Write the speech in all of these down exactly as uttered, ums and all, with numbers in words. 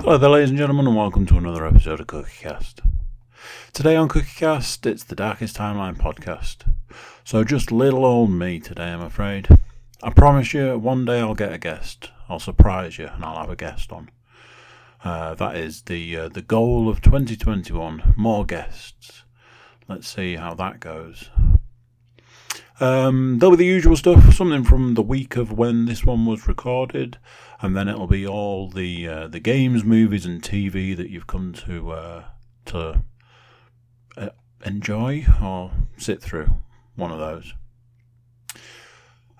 Hello there, ladies and gentlemen, and welcome to another episode of Cookie Cast. Today on Cookie Cast, it's the Darkest Timeline podcast. So just little old me today, I'm afraid. I promise you, one day I'll get a guest. I'll surprise you, and I'll have a guest on. Uh, that is the uh, the goal of twenty twenty-one. More guests. Let's see how that goes. Um, there'll be the usual stuff, something from the week of when this one was recorded, and then it'll be all the uh, the games, movies, and T V that you've come to uh, to uh, enjoy or sit through. One of those.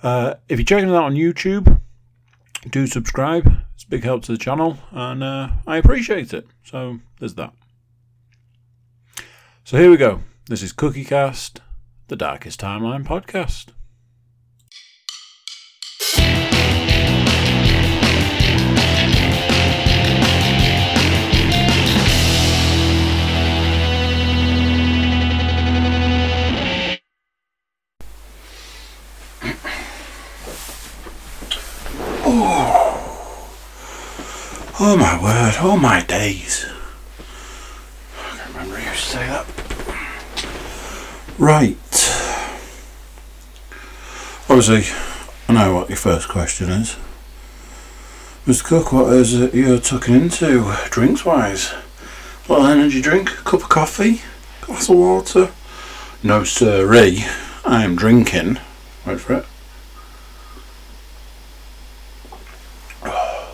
Uh, if you're checking it out on YouTube, do subscribe. It's a big help to the channel, and uh, I appreciate it. So there's that. So here we go. This is Cookie Cast, the Darkest Timeline podcast. Oh, oh my word, oh my days. I can't remember who used to say that. Right. Obviously, I know what your first question is. Mister Cook, what is it you're tucking into, drinks-wise? A little energy drink, a cup of coffee, a glass of water? No siree, I am drinking. Wait for it.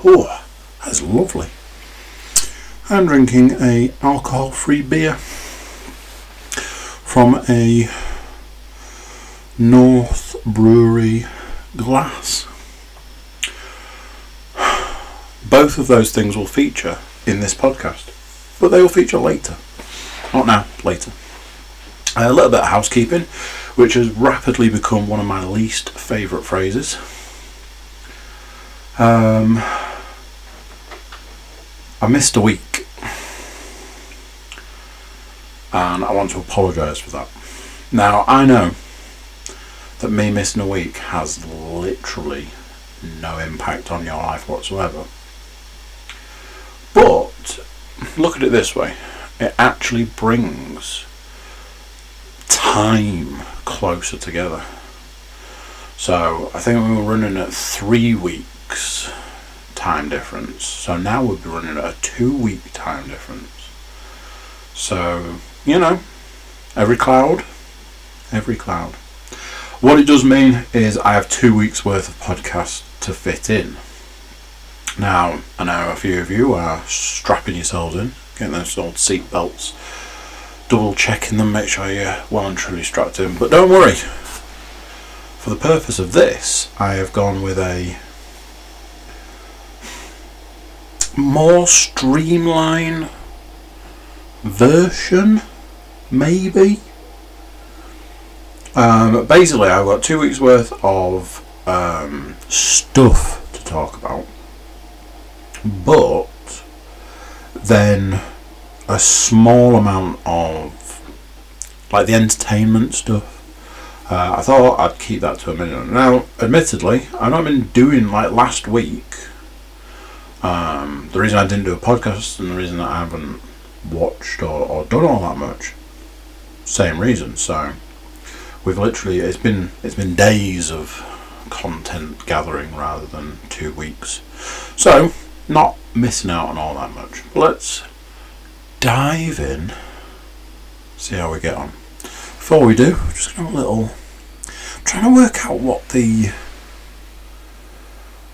Oh, that's lovely. I'm drinking a alcohol-free beer from a North Brewery glass. Both of those things will feature in this podcast, but they will feature later. Not now, later. A little bit of housekeeping, which has rapidly become one of my least favourite phrases. Um, I missed a week, and I want to apologise for that. Now, I know that me missing a week has literally no impact on your life whatsoever. But look at it this way. It actually brings time closer together. So I think we were running at three weeks time difference. So now we'll be running at a two week time difference. So, you know, every cloud, every cloud. What it does mean is I have two weeks worth of podcasts to fit in. Now, I know a few of you are strapping yourselves in, getting those old seat belts, double checking them, make sure you're well and truly strapped in. But don't worry, for the purpose of this, I have gone with a more streamlined version, maybe? Um, basically, I've got two weeks worth of um, stuff to talk about, but then a small amount of like the entertainment stuff. Uh, I thought I'd keep that to a minimum. Now, admittedly, I've not been doing like last week. Um, the reason I didn't do a podcast and the reason that I haven't watched or, or done all that much, same reason. So. We've literally, it's been it's been days of content gathering rather than two weeks. So, not missing out on all that much. Let's dive in, see how we get on. Before we do, I'm just going to have a little, I'm trying to work out what the,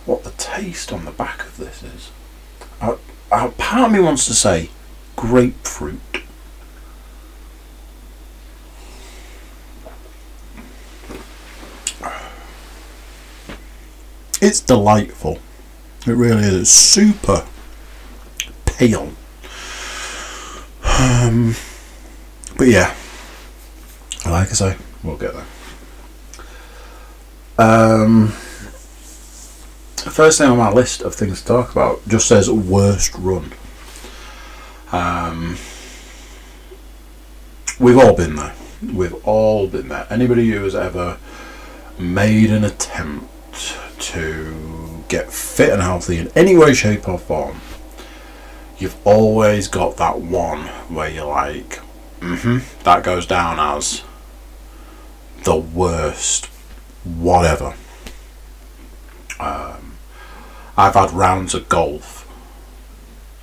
what the taste on the back of this is. I, I, part of me wants to say grapefruit. It's delightful. It really is. It's super pale. Um, but yeah, like I say, we'll get there. Um, first thing on my list of things to talk about just says worst run. Um, we've all been there. We've all been there. Anybody who has ever made an attempt to get fit and healthy in any way, shape or form you've always got that one where you're like, mm-hmm, that goes down as the worst whatever. Um, I've had rounds of golf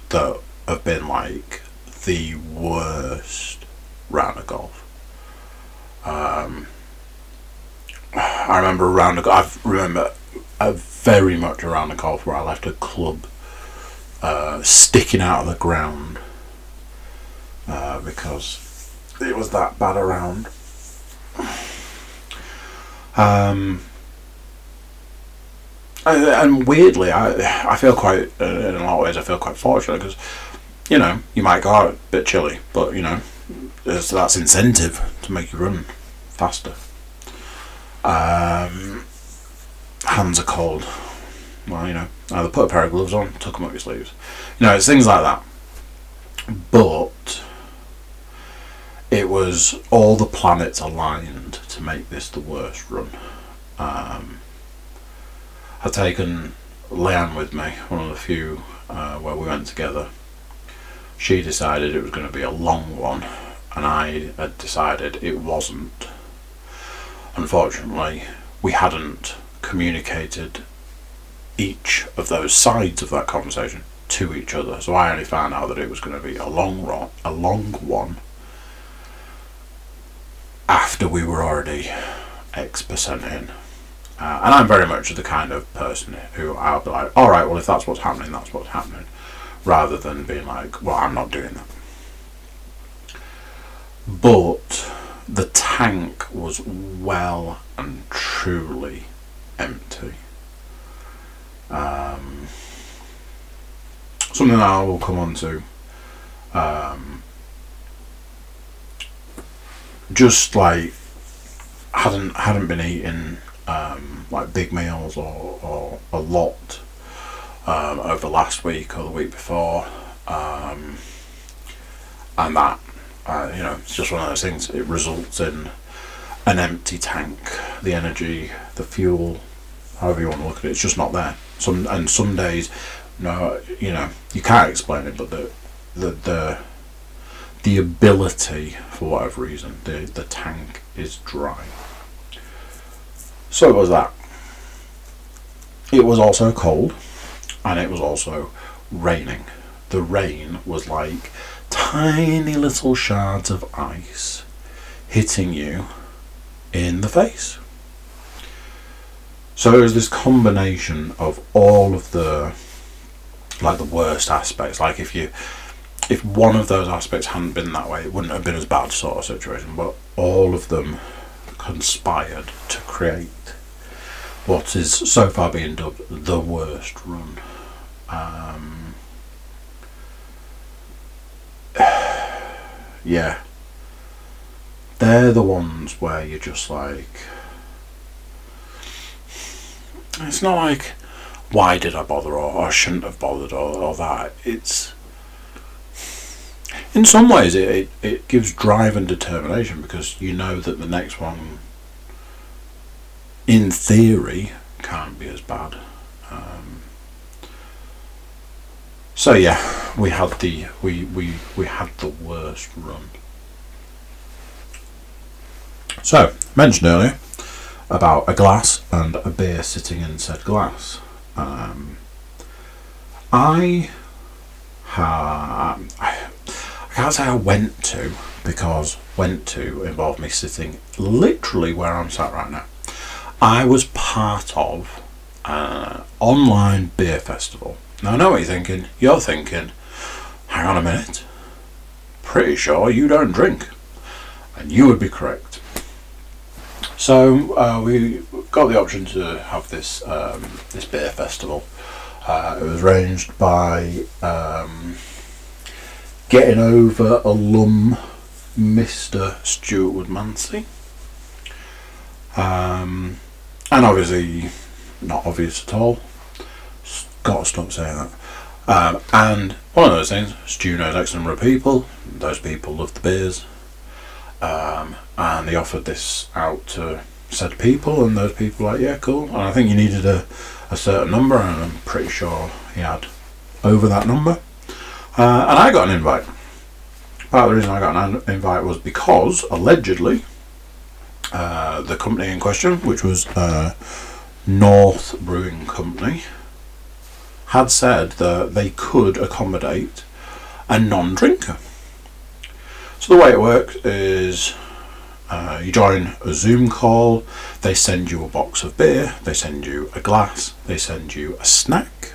that have been like the worst round of golf. Um, I remember a round of golf, I remember a very much a round of golf where I left a club uh, sticking out of the ground uh, because it was that bad a round. Um, and, and weirdly, I I feel quite, uh, in a lot of ways, I feel quite fortunate because, you know, you might go out a bit chilly, but, you know, there's, that's incentive to make you run faster. Um, hands are cold. Well, you know, either put a pair of gloves on, tuck them up your sleeves. You know, it's things like that. But it was all the planets aligned to make this the worst run. Um, I'd taken Leanne with me, one of the few uh, where we went together. She decided it was going to be a long one, and I had decided it wasn't. Unfortunately, we hadn't communicated each of those sides of that conversation to each other, so I only found out that it was going to be a long run, a long one, after we were already X percent in. Uh, and I'm very much the kind of person who I'll be like, all right, well, if that's what's happening, that's what's happening, rather than being like, well, I'm not doing that. But the tank was well and truly empty. Um, something that I will come on to. Um, just like hadn't hadn't been eating um, like big meals or, or a lot um, over last week or the week before, um, and that. Uh, you know, it's just one of those things. It results in an empty tank. The energy, the fuel, however you want to look at it, it's just not there. Some and some days, no, you know, you can't explain it, but the the the, the ability, for whatever reason, the the tank is dry. So it was that. It was also cold, and it was also raining. The rain was like tiny little shards of ice hitting you in the face. So it was this combination of all of the like the worst aspects. Like if you if one of those aspects hadn't been that way, it wouldn't have been as bad sort of situation, but all of them conspired to create what is so far being dubbed the worst run. Um Yeah, they're the ones where you're just like, it's not like, why did I bother, or, or I shouldn't have bothered, or, or that. It's, in some ways, it, it, it gives drive and determination, because you know that the next one, in theory, can't be as bad. Um, So yeah, we had the we, we we had the worst run. So mentioned earlier about a glass and a beer sitting in said glass. Um, I ha I can't say I went to, because went to involved me sitting literally where I'm sat right now. I was part of an online beer festival. Now, I know what you're thinking. You're thinking, hang on a minute, pretty sure you don't drink. And you would be correct. So uh, we got the option to have this um, this beer festival. Uh, it was arranged by um, Getting Over alum Mister Stuart Woodmancy. Um, and obviously, not obvious at all. Gotta stop saying that. Um, and one of those things, Stu knows X number of people, those people love the beers, um, and they offered this out to said people, and those people were like, yeah, cool. And I think you needed a, a certain number, and I'm pretty sure he had over that number. Uh, and I got an invite. Part of the reason I got an invite was because, allegedly, uh, the company in question, which was uh, North Brewing Company, had said that they could accommodate a non-drinker. So the way it works is uh, you join a Zoom call, they send you a box of beer, they send you a glass, they send you a snack,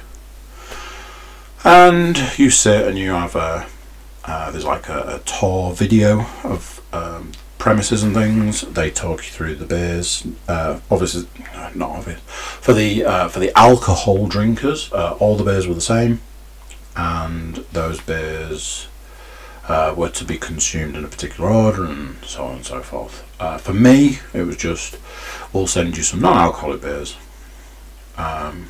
and you sit and you have a uh, there's like a, a tour video of um, premises and things. They talk you through the beers, uh, obviously not obvious for the uh, for the alcohol drinkers. Uh, all the beers were the same, and those beers Uh, were to be consumed in a particular order, and so on and so forth. Uh, for me, it was just, we'll send you some non-alcoholic beers. Um,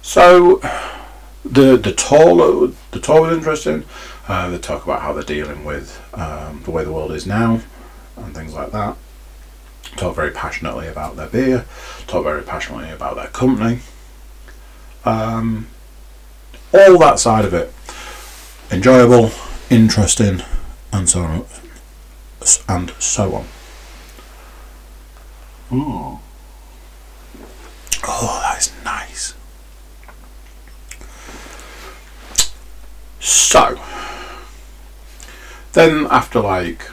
so the the tour the tour was interesting. Uh, they talk about how they're dealing with um, the way the world is now and things like that. Talk very passionately about their beer. Talk very passionately about their company. Um. All that side of it, enjoyable, interesting, and so on, and so on. Ooh. Oh, that is nice. So, then after like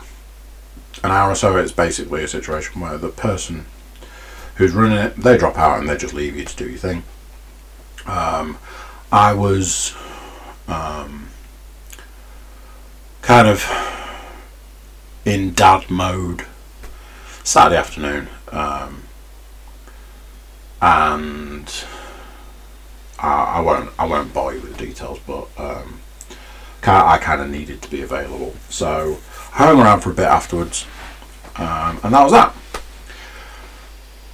an hour or so, it's basically a situation where the person who's running it, they drop out and they just leave you to do your thing. Um... I was um, kind of in dad mode Saturday afternoon, um, and I, I won't I won't bore you with the details, but um, I kind of needed to be available, so I hung around for a bit afterwards, um, and that was that.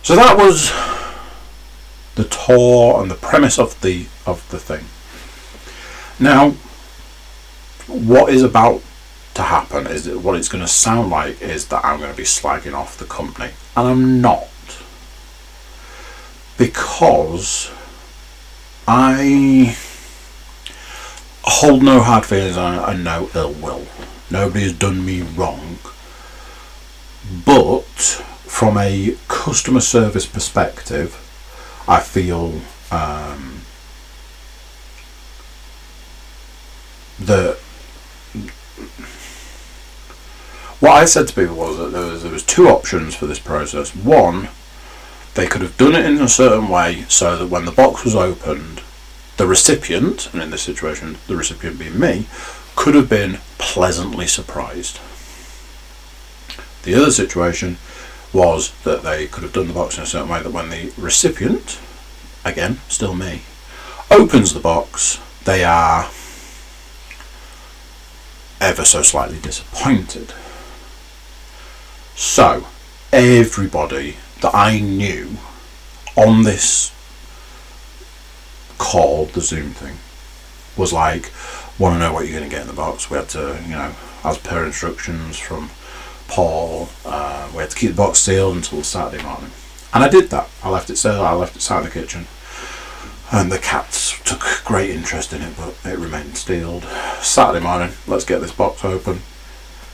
So that was the tour and the premise of the of the thing. Now, what is about to happen is that what it's going to sound like is that I'm going to be slagging off the company, and I'm not, because I hold no hard feelings and no ill will. Nobody has done me wrong, but from a customer service perspective, I feel um, that what I said to people was that there was, there was two options for this process. One, they could have done it in a certain way so that when the box was opened, the recipient, and in this situation the recipient being me, could have been pleasantly surprised. The other situation was that they could have done the box in a certain way that when the recipient, again, still me, opens the box, they are ever so slightly disappointed. So, everybody that I knew on this call, the Zoom thing, was like, want to know what you're going to get in the box. We had to, you know, as per instructions from Paul, uh, we had to keep the box sealed until Saturday morning, and I did that. I left it sealed, I left it sat in the kitchen, and the cats took great interest in it, but it remained sealed. Saturday morning, let's get this box open,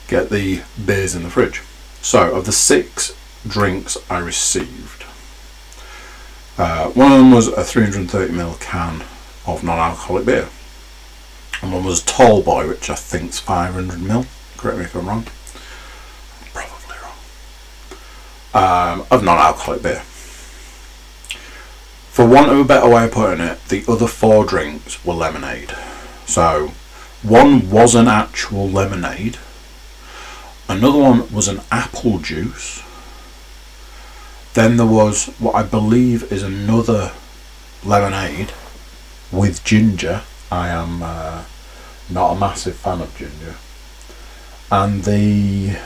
get the beers in the fridge. So of the six drinks I received, uh, one of them was a three hundred thirty milliliter can of non-alcoholic beer, and one was Tall Boy, which I think is five hundred milliliters, correct me if I'm wrong. Um, of non-alcoholic beer. For want of a better way of putting it, the other four drinks were lemonade. So one was an actual lemonade, another one was an apple juice, then there was what I believe is another lemonade with ginger. I am uh, not a massive fan of ginger. And the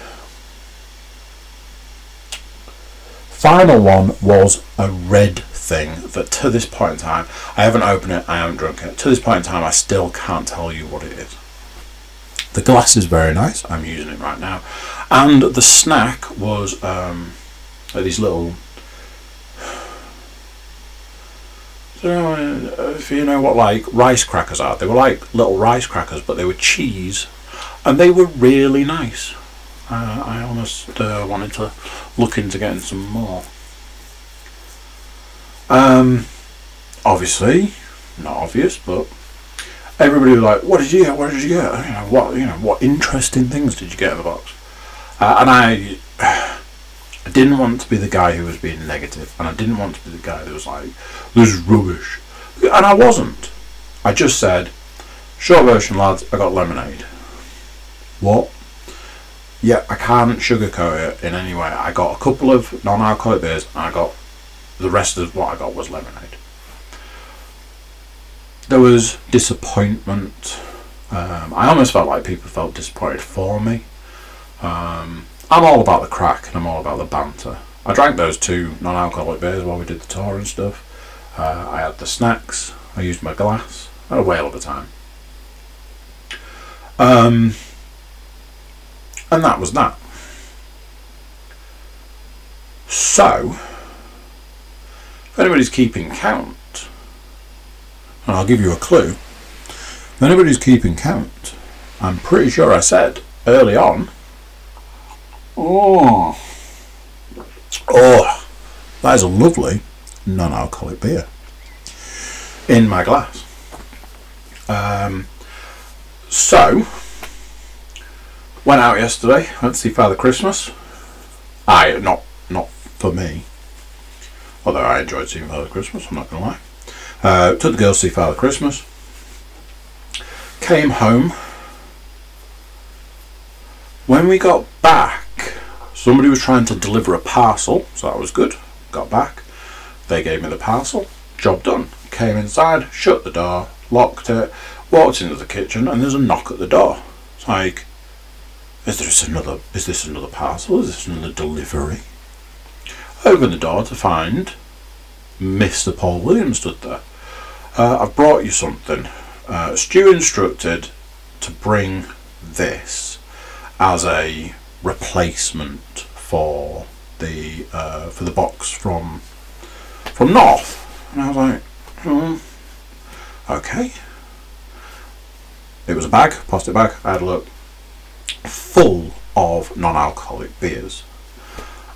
final one was a red thing that to this point in time, I haven't opened it, I haven't drunk it, to this point in time I still can't tell you what it is. The glass is very nice, I'm using it right now, and the snack was um, these little don't know if you know what like rice crackers are. They were like little rice crackers, but they were cheese, and they were really nice. Uh, I almost uh, wanted to look into getting some more. Um, obviously, not obvious, but everybody was like, "What did you get? What did you get? You know, what you know, what interesting things did you get in the box?" Uh, and I, I didn't want to be the guy who was being negative, and I didn't want to be the guy that was like, "This is rubbish," and I wasn't. I just said, "Short version, lads, I got lemonade." What? Yeah, I can't sugarcoat it in any way. I got a couple of non-alcoholic beers, and I got the rest of what I got was lemonade. There was disappointment. Um, I almost felt like people felt disappointed for me. Um, I'm all about the crack, and I'm all about the banter. I drank those two non-alcoholic beers while we did the tour and stuff. Uh, I had the snacks. I used my glass. I had a whale of a time. Um... And that was that. So, if anybody's keeping count, and I'll give you a clue, if anybody's keeping count, I'm pretty sure I said early on, oh, oh, that is a lovely non-alcoholic beer in my glass. Um, so, Went out yesterday, went to see Father Christmas. I not not for me. Although I enjoyed seeing Father Christmas, I'm not gonna lie. Uh, took the girls to see Father Christmas. Came home. When we got back, somebody was trying to deliver a parcel, so that was good. Got back. They gave me the parcel. Job done. Came inside, shut the door, locked it, walked into the kitchen, and there's a knock at the door. It's like, Is this another? Is this another parcel? Is this another delivery? I opened the door to find Mister Paul Williams stood there. Uh, I've brought you something. Uh, Stu instructed to bring this as a replacement for the uh, for the box from from North. And I was like, hmm, okay. It was a bag, plastic bag. I had a look. Full of non-alcoholic beers.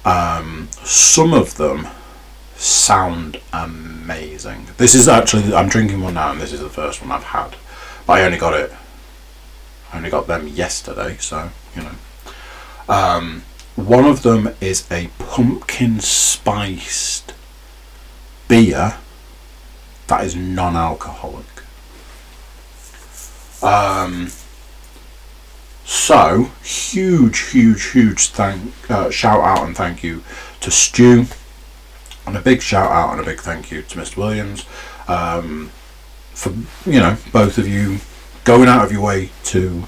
Um, some of them sound amazing. This is actually, I'm drinking one now, and this is the first one I've had. But I only got it, I only got them yesterday, so, you know. Um, one of them is a pumpkin spiced beer that is non-alcoholic. Um... So, huge, huge, huge thank, uh, shout out and thank you to Stu, and a big shout out and a big thank you to Mister Williams um, for, you know, both of you going out of your way to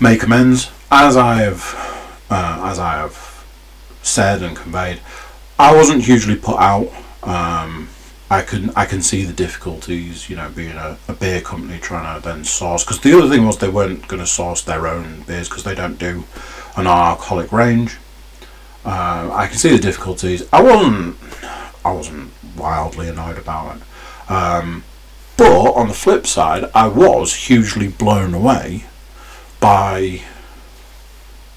make amends. As I have, uh, as I have said and conveyed, I wasn't hugely put out. Um, I can I can see the difficulties, you know, being a, a beer company trying to then source. Because the other thing was they weren't going to source their own beers because they don't do an alcoholic range. Uh, I can see the difficulties. I wasn't I wasn't wildly annoyed about it, um, but on the flip side, I was hugely blown away by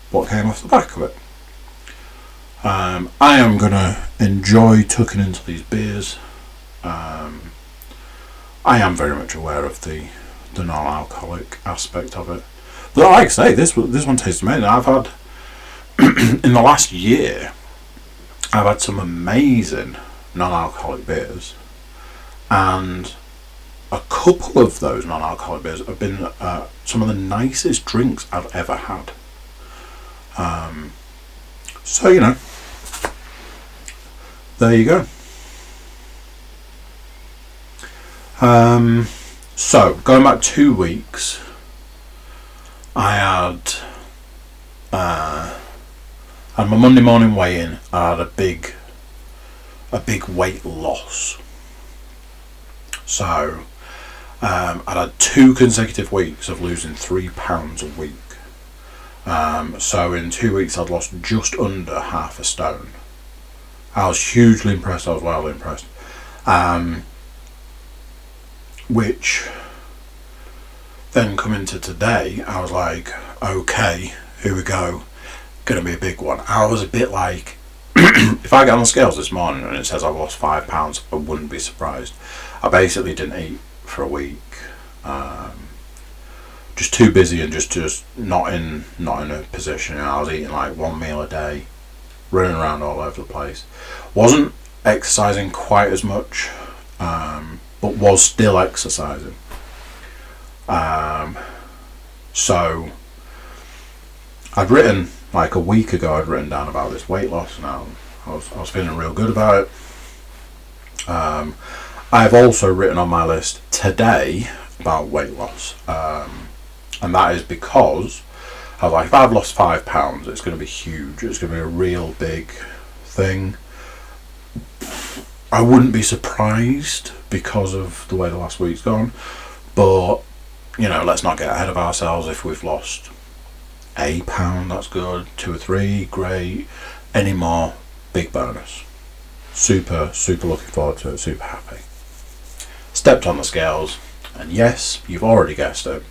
what came off the back of it. Um, I am going to enjoy tucking into these beers. Um, I am very much aware of the, the non-alcoholic aspect of it. But like I say, this this one tastes amazing. I've had, in the last year, I've had some amazing non-alcoholic beers. And a couple of those non-alcoholic beers have been uh, some of the nicest drinks I've ever had. Um, so, you know, there you go. Um, so, going back two weeks, I had, uh, had my Monday morning weigh-in. I had a big, a big weight loss. So, um, I'd had two consecutive weeks of losing three pounds a week. Um, so in two weeks, I'd lost just under half a stone. I was hugely impressed. I was wildly impressed. Um... which then come into today, I was like, okay, here we go, gonna be a big one. I was a bit like, if I get on the scales this morning and it says I lost five pounds, I wouldn't be surprised. I basically didn't eat for a week. Um, just too busy and just, just not in not in a position. And I was eating like one meal a day, running around all over the place. Wasn't exercising quite as much, um, but was still exercising. Um, so I'd written, like a week ago, I'd written down about this weight loss, and I was, I was feeling real good about it. Um, I've also written on my list today about weight loss, um, and that is because I was like, if I've lost five pounds, it's going to be huge. It's going to be a real big thing. I wouldn't be surprised because of the way the last week's gone, but you know, let's not get ahead of ourselves. If we've lost a pound, that's good. Two or three, great. Any more, big bonus. Super, super looking forward to it, super happy. Stepped on the scales, and yes, you've already guessed it.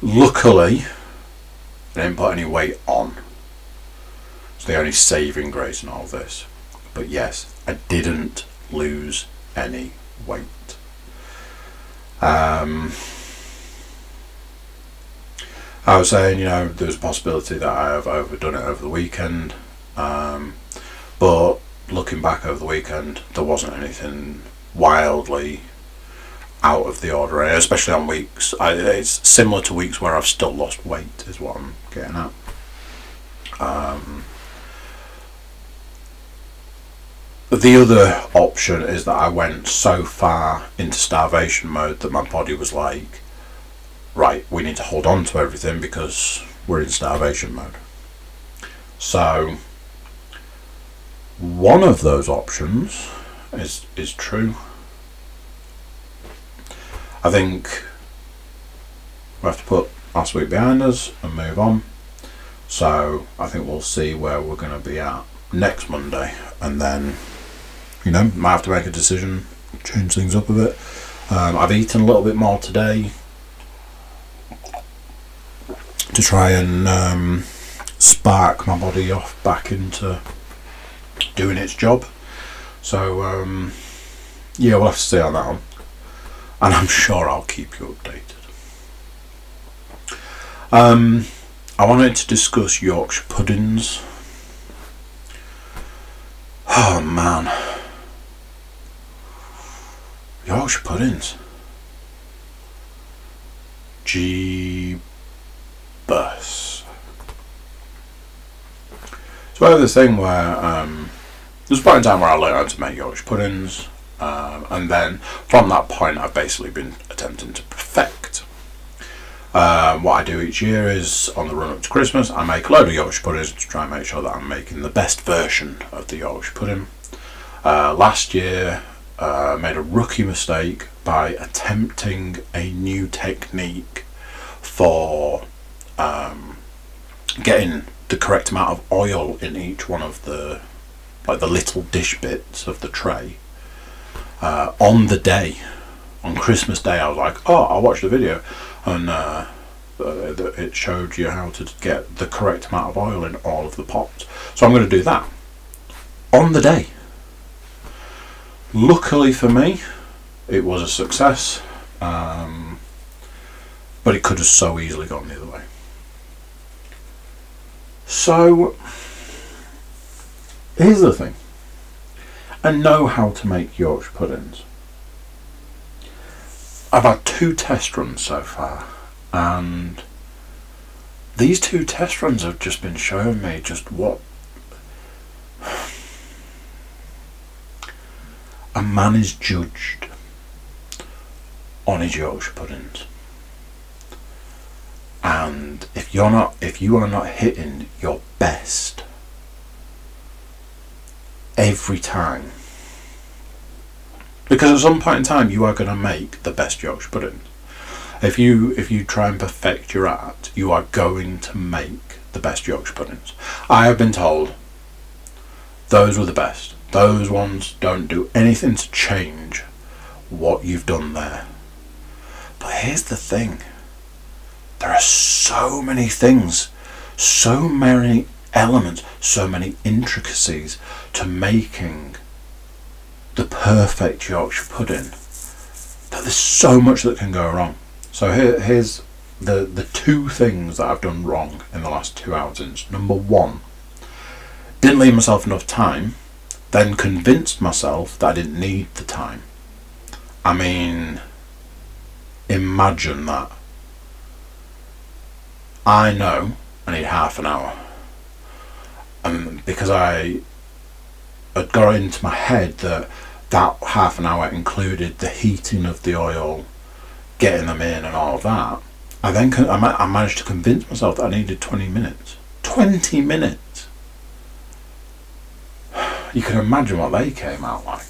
Luckily, I didn't put any weight on. It's the only saving grace in all this. But yes, I didn't lose any weight. Um... I was saying, you know, there's a possibility that I have overdone it over the weekend, um, but looking back over the weekend, there wasn't anything wildly out of the order, especially on weeks. I, it's similar to weeks where I've still lost weight, is what I'm getting at. Um, the other option is that I went so far into starvation mode that my body was like, right, we need to hold on to everything because we're in starvation mode. So one of those options is is true. I think we have to put last week behind us and move on. So I think we'll see where we're going to be at next Monday, and then, you know, might have to make a decision, change things up a bit. Um, I've eaten a little bit more today to try and um, spark my body off back into doing its job. So um, yeah, we'll have to see on that one, and I'm sure I'll keep you updated. Um, I wanted to discuss Yorkshire puddings. Oh man, Yorkshire puddings. Gee. Bus. So I have this thing where um, there's a point in time where I learned how to make Yorkshire puddings, um, and then from that point I've basically been attempting to perfect. Um, what I do each year is, on the run up to Christmas, I make a load of Yorkshire puddings to try and make sure that I'm making the best version of the Yorkshire pudding. Uh, last year uh, I made a rookie mistake by attempting a new technique for Um, getting the correct amount of oil in each one of the like the little dish bits of the tray. Uh, on the day, on Christmas Day, I was like, oh, I watched the video, and uh, it showed you how to get the correct amount of oil in all of the pots. So I'm going to do that on the day. Luckily for me, it was a success, um, but it could have so easily gone the other way. So here's the thing. I know how to make Yorkshire puddings. I've had two test runs so far, and these two test runs have just been showing me just what a man is judged on his Yorkshire puddings. And if you're not, if you are not hitting your best every time, because at some point in time you are going to make the best Yorkshire pudding. If you if you try and perfect your art, you are going to make the best Yorkshire puddings. I have been told those were the best. Those ones don't do anything to change what you've done there. But here's the thing. There are so many things, so many elements, so many intricacies to making the perfect Yorkshire pudding that there's so much that can go wrong. So here, here's the, the two things that I've done wrong in the last two outings. Number one, didn't leave myself enough time, then convinced myself that I didn't need the time. I mean, imagine that. I know I need half an hour. Um, because I had got into my head that that half an hour included the heating of the oil, getting them in and all that. I then con- I, ma- I managed to convince myself that I needed twenty minutes. twenty minutes! You can imagine what they came out like.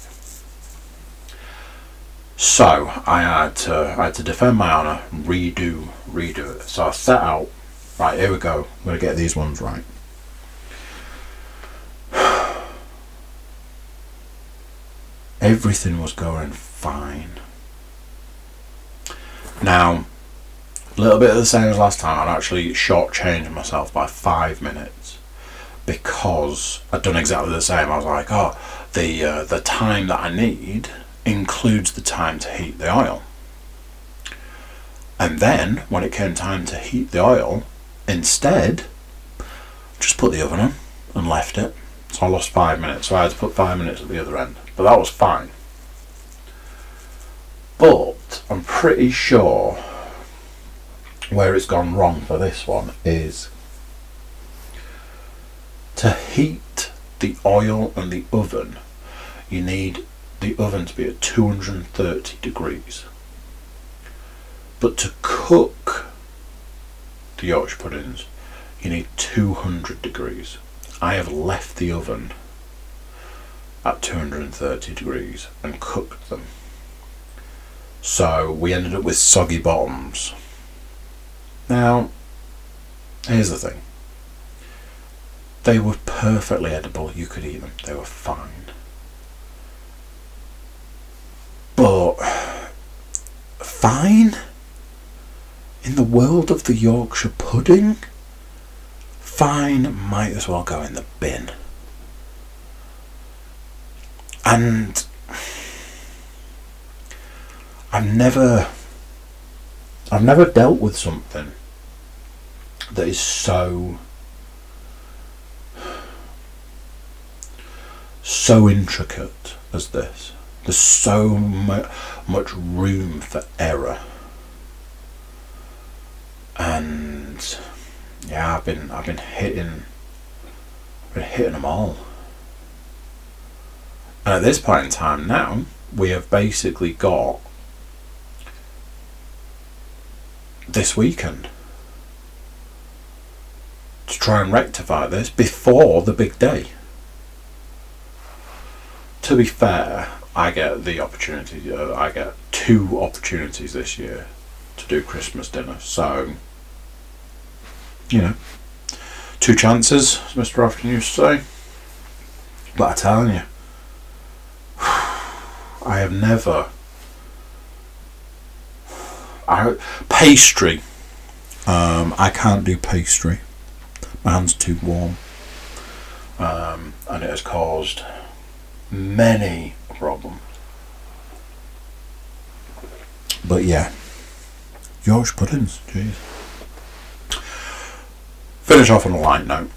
So I had to, I had to defend my honour, redo, redo it. So I set out, right, here we go, I'm going to get these ones right. Everything was going fine. Now, a little bit of the same as last time, I'd actually shortchanged myself by five minutes because I'd done exactly the same. I was like, oh, the uh, the time that I need includes the time to heat the oil. And then, when it came time to heat the oil, instead, just put the oven on and left it. So I lost five minutes, so I had to put five minutes at the other end. But that was fine. But I'm pretty sure where it's gone wrong for this one is to heat the oil and the oven, you need the oven to be at two hundred thirty degrees. But to cook the Yorkshire puddings, you need two hundred degrees. I have left the oven at two hundred thirty degrees and cooked them. So we ended up with soggy bottoms. Now, here's the thing. They were perfectly edible, you could eat them, they were fine. But, fine? In the world of the Yorkshire pudding? Fine might as well go in the bin. And I've never, I've never dealt with something that is so, so intricate as this. There's so mu- much room for error. And yeah, I've been, I've been hitting, I've been hitting them all. And at this point in time now, we have basically got this weekend to try and rectify this before the big day. To be fair, I get the opportunity, uh, I get two opportunities this year to do Christmas dinner, so, you know, two chances, as Mister Afton used to say. But I'm telling you, I have never, I, pastry, um, I can't do pastry, my hand's too warm, um, and it has caused many problems. But yeah, Yorkshire puddings, jeez. Finish off on a light note,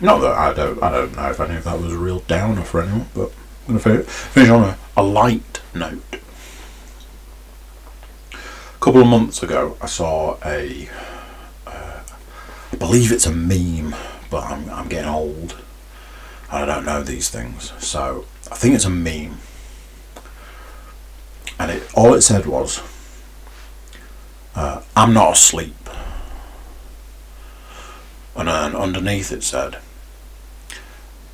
not that I don't, I don't know if any of that was a real downer for anyone, but I'm going to finish on a, a light note. A couple of months ago, I saw a, uh, I believe it's a meme, but I'm, I'm getting old and I don't know these things. So I think it's a meme. And it, all it said was, uh, I'm not asleep. And then underneath it said,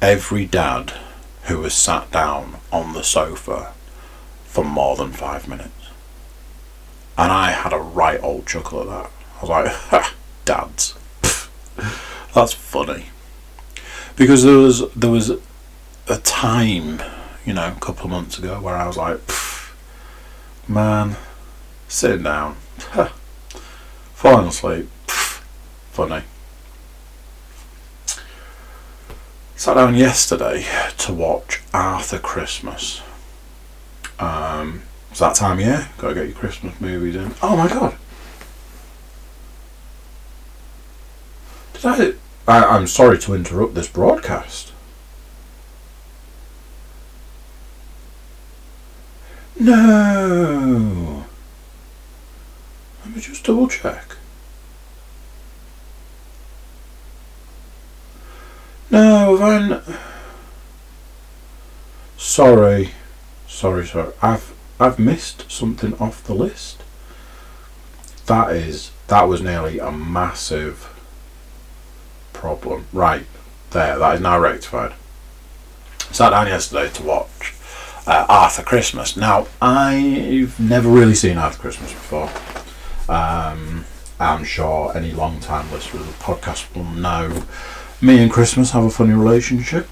every dad who has sat down on the sofa for more than five minutes. And I had a right old chuckle at that. I was like, ha, dads. Pff, that's funny. Because there was there was a time, you know, a couple of months ago where I was like, pff, Man, sit down. Falling asleep. Pff, funny. Sat down yesterday to watch Arthur Christmas. Um, it's that time of year. Gotta get your Christmas movies in. Oh my god. Did I... I I'm sorry to interrupt this broadcast. No. Let me just double check. No, have I... N- sorry. Sorry, sorry. I've I've missed something off the list. That is... That was nearly a massive problem. Right. There. That is now rectified. Sat down yesterday to watch Uh, Arthur Christmas. Now, I've never really seen Arthur Christmas before. Um, I'm sure any long-time listener of the podcast will know me and Christmas have a funny relationship.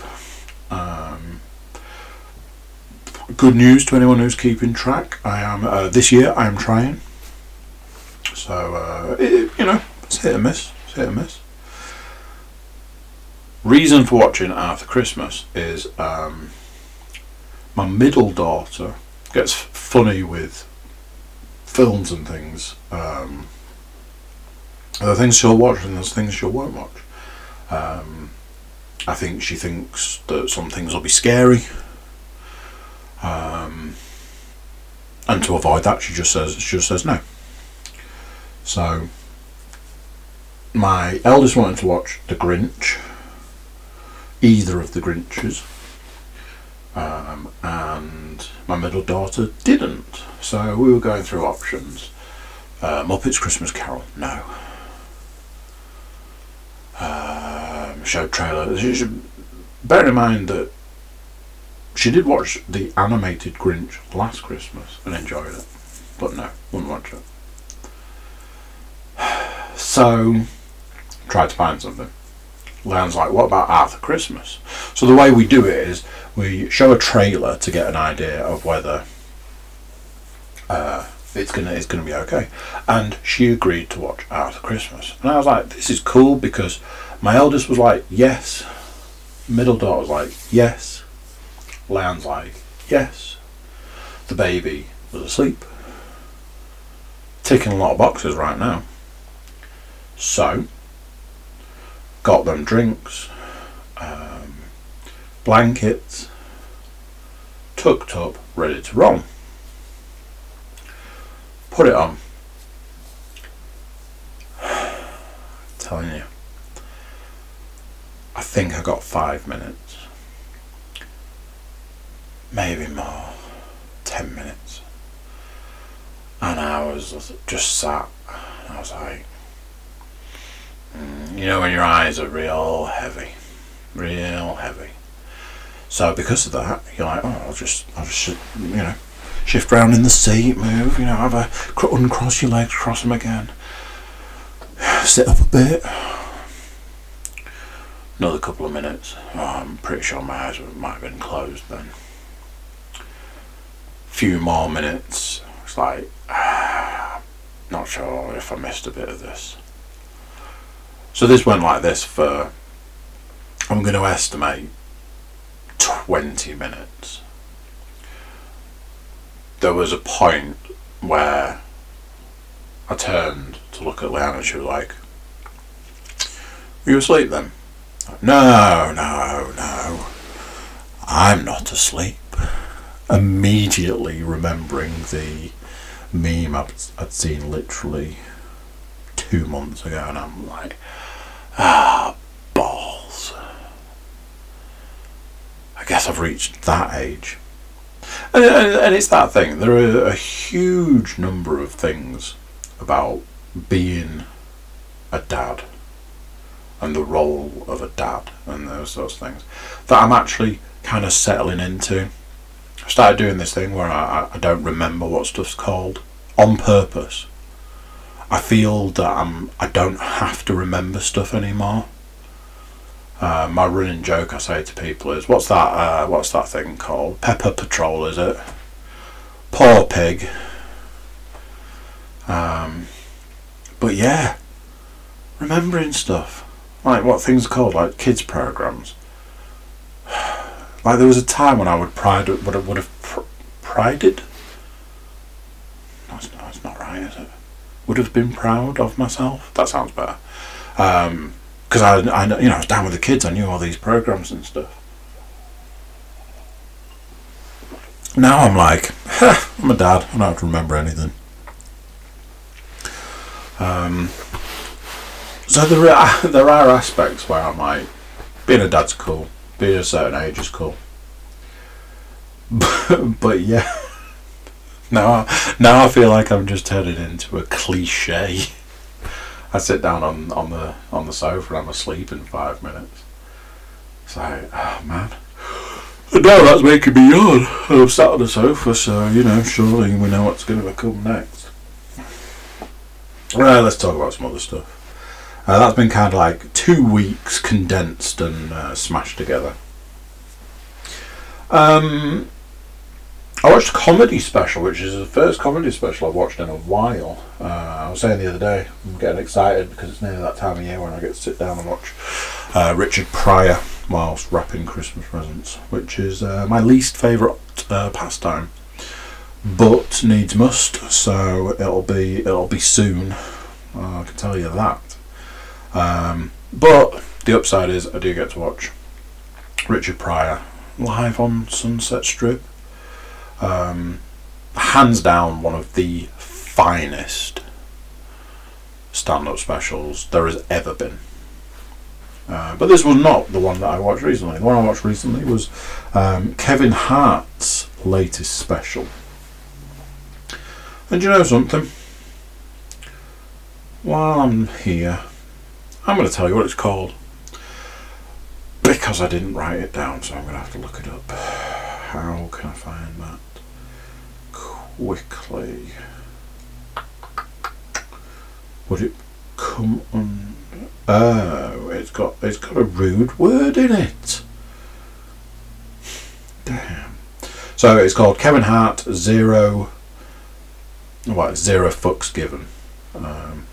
Um, good news to anyone who's keeping track. I am uh, this year. I am trying. So uh, it, you know, it's hit and miss. It's hit and miss. Reason for watching Arthur Christmas is, Um, my middle daughter gets funny with films and things. Um, there are things she'll watch and there's things she won't watch. Um, I think she thinks that some things will be scary. Um, and to avoid that, she just says she just says no. So my eldest wanted to watch The Grinch, either of the Grinches. Um, and my middle daughter didn't, so we were going through options. uh, Muppets Christmas Carol, no. um, showed trailer. She should bear in mind that she did watch the animated Grinch last Christmas and enjoyed it, but no, wouldn't watch it. So tried to find something. Leon's like, what about Arthur Christmas? So the way we do it is we show a trailer to get an idea of whether uh, it's gonna it's gonna be okay. And she agreed to watch Arthur Christmas. And I was like, this is cool, because my eldest was like, yes. Middle daughter was like, yes. Leon's like, yes. The baby was asleep. Ticking a lot of boxes right now. So got them drinks, um, blankets, tucked up, ready to roll. Put it on. I'm telling you, I think I got five minutes, maybe more, ten minutes, and I was just sat, and I was like, you know when your eyes are real heavy, real heavy. So because of that, you're like, oh, I'll just, I'll just, you know, shift round in the seat, move, you know, have a cr- uncross your legs, cross them again, sit up a bit. Another couple of minutes. Oh, I'm pretty sure my eyes might have been closed then. Few more minutes. It's like, ah, not sure if I missed a bit of this. So this went like this for, I'm going to estimate, twenty minutes. There was a point where I turned to look at Leanne and she was like, were you asleep then? No, no, no. I'm not asleep. Immediately remembering the meme I'd seen literally two months ago, and I'm like, ah, balls. I guess I've reached that age. And, and, and it's that thing. There are a huge number of things about being a dad and the role of a dad and those sorts of things that I'm actually kind of settling into. I started doing this thing where I, I don't remember what stuff's called on purpose. I feel that I'm, I don't have to remember stuff anymore. Uh, my running joke I say to people is, what's that uh, what's that thing called? Peppa Patrol, is it? Paw Pig. Um, but yeah, remembering stuff. Like what things are called, like kids programs. Like there was a time when I would pride, would would have pr- prided. No, it's not, it's not right, is it? Would have been proud of myself. That sounds better. Um, because I, I, you know, I was down with the kids. I knew all these programs and stuff. Now I'm like, huh, I'm a dad. I don't have to remember anything. Um. So there are there are aspects where I'm like, being a dad's cool. Being a certain age is cool, but, but yeah, now I, now I feel like I'm just turning into a cliche. I sit down on, on the on the sofa and I'm asleep in five minutes. It's like, oh man, no, that's making me yawn. I'm sat on the sofa, so you know, surely we know what's going to come next. Well, let's talk about some other stuff. Uh, that's been kind of like two weeks condensed and uh, smashed together. Um, I watched a comedy special, which is the first comedy special I've watched in a while. Uh, I was saying the other day, I'm getting excited because it's nearly that time of year when I get to sit down and watch uh, Richard Pryor whilst wrapping Christmas presents, which is uh, my least favourite uh, pastime, but needs must, so it'll be it'll be soon. Uh, I can tell you that. Um, but the upside is I do get to watch Richard Pryor live on Sunset Strip. Um, hands down one of the finest stand-up specials there has ever been. Uh, but this was not the one that I watched recently. The one I watched recently was um, Kevin Hart's latest special. And do you know something? While I'm here, I'm going to tell you what it's called because I didn't write it down, so I'm going to have to look it up. How can I find that quickly? Would it come on? Oh, it's got it's got a rude word in it. Damn. So it's called Kevin Hart Zero. What zero fucks given? Um,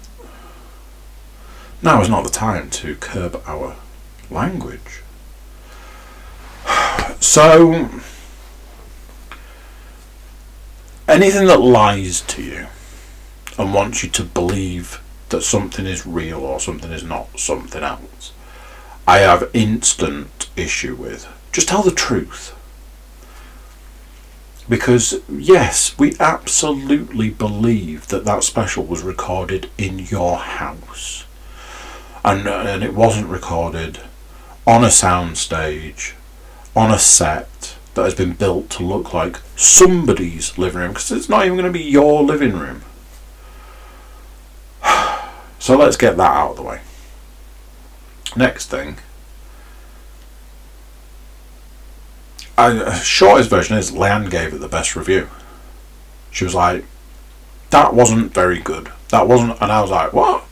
Now is not the time to curb our language. So, anything that lies to you and wants you to believe that something is real or something is not something else, I have instant issue with. Just tell the truth. Because, yes, we absolutely believe that that special was recorded in your house. And, and it wasn't recorded on a soundstage, on a set that has been built to look like somebody's living room, because it's not even going to be your living room. So let's get that out of the way. Next thing. The shortest version is Leanne gave it the best review. She was like, that wasn't very good. That wasn't, and I was like, what?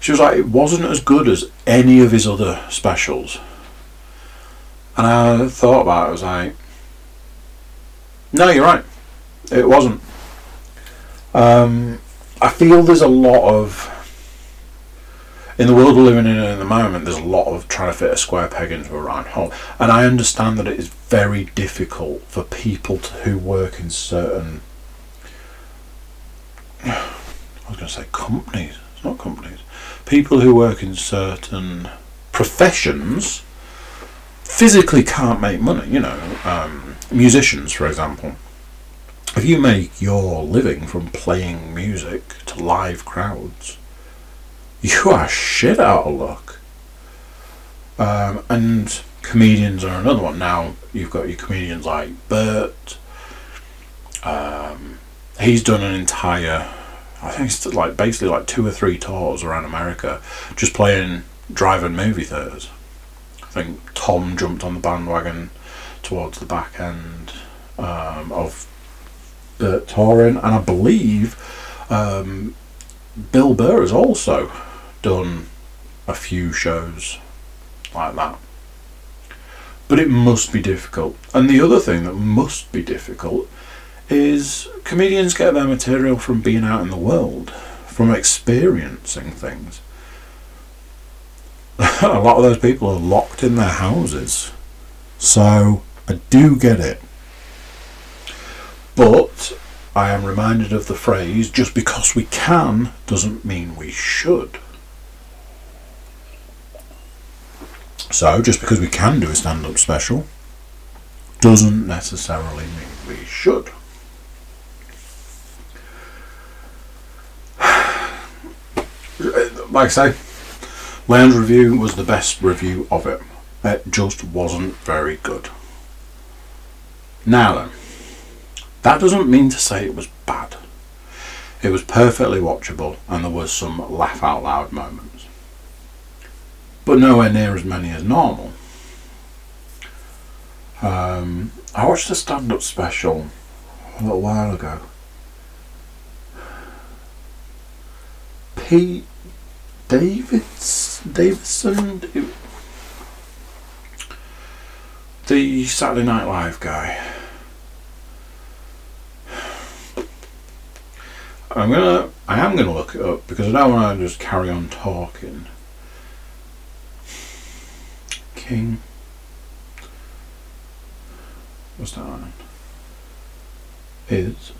She was like, it wasn't as good as any of his other specials. And I thought about it, I was like, no, you're right. It wasn't. Um, I feel there's a lot of, in the world we're living in at the moment, there's a lot of trying to fit a square peg into a round hole. And I understand that it is very difficult for people to, who work in certain, I was going to say companies, it's not companies. People who work in certain professions physically can't make money, you know, um, musicians, for example. If you make your living from playing music to live crowds, you are shit out of luck. Um, and comedians are another one. Now you've got your comedians like Bert. Um, he's done an entire... I think it's like basically like two or three tours around America, just playing drive-in movie theatres. I think Tom jumped on the bandwagon towards the back end um, of the touring, and I believe um, Bill Burr has also done a few shows like that. But it must be difficult. And the other thing that must be difficult is comedians get their material from being out in the world, from experiencing things. A lot of those people are locked in their houses, so I do get it. But I am reminded of the phrase, just because we can doesn't mean we should. So just because we can do a stand-up special doesn't necessarily mean we should. Like I say, Lounge Review was the best review of it. It just wasn't very good. Now then, that doesn't mean to say it was bad. It was perfectly watchable and there was some laugh out loud moments. But nowhere near as many as normal. Um, I watched a stand-up special a little while ago. Pete Davids, Davidson? The Saturday Night Live guy. I'm gonna, I am gonna look it up because I don't want to just carry on talking. King. What's that on? Is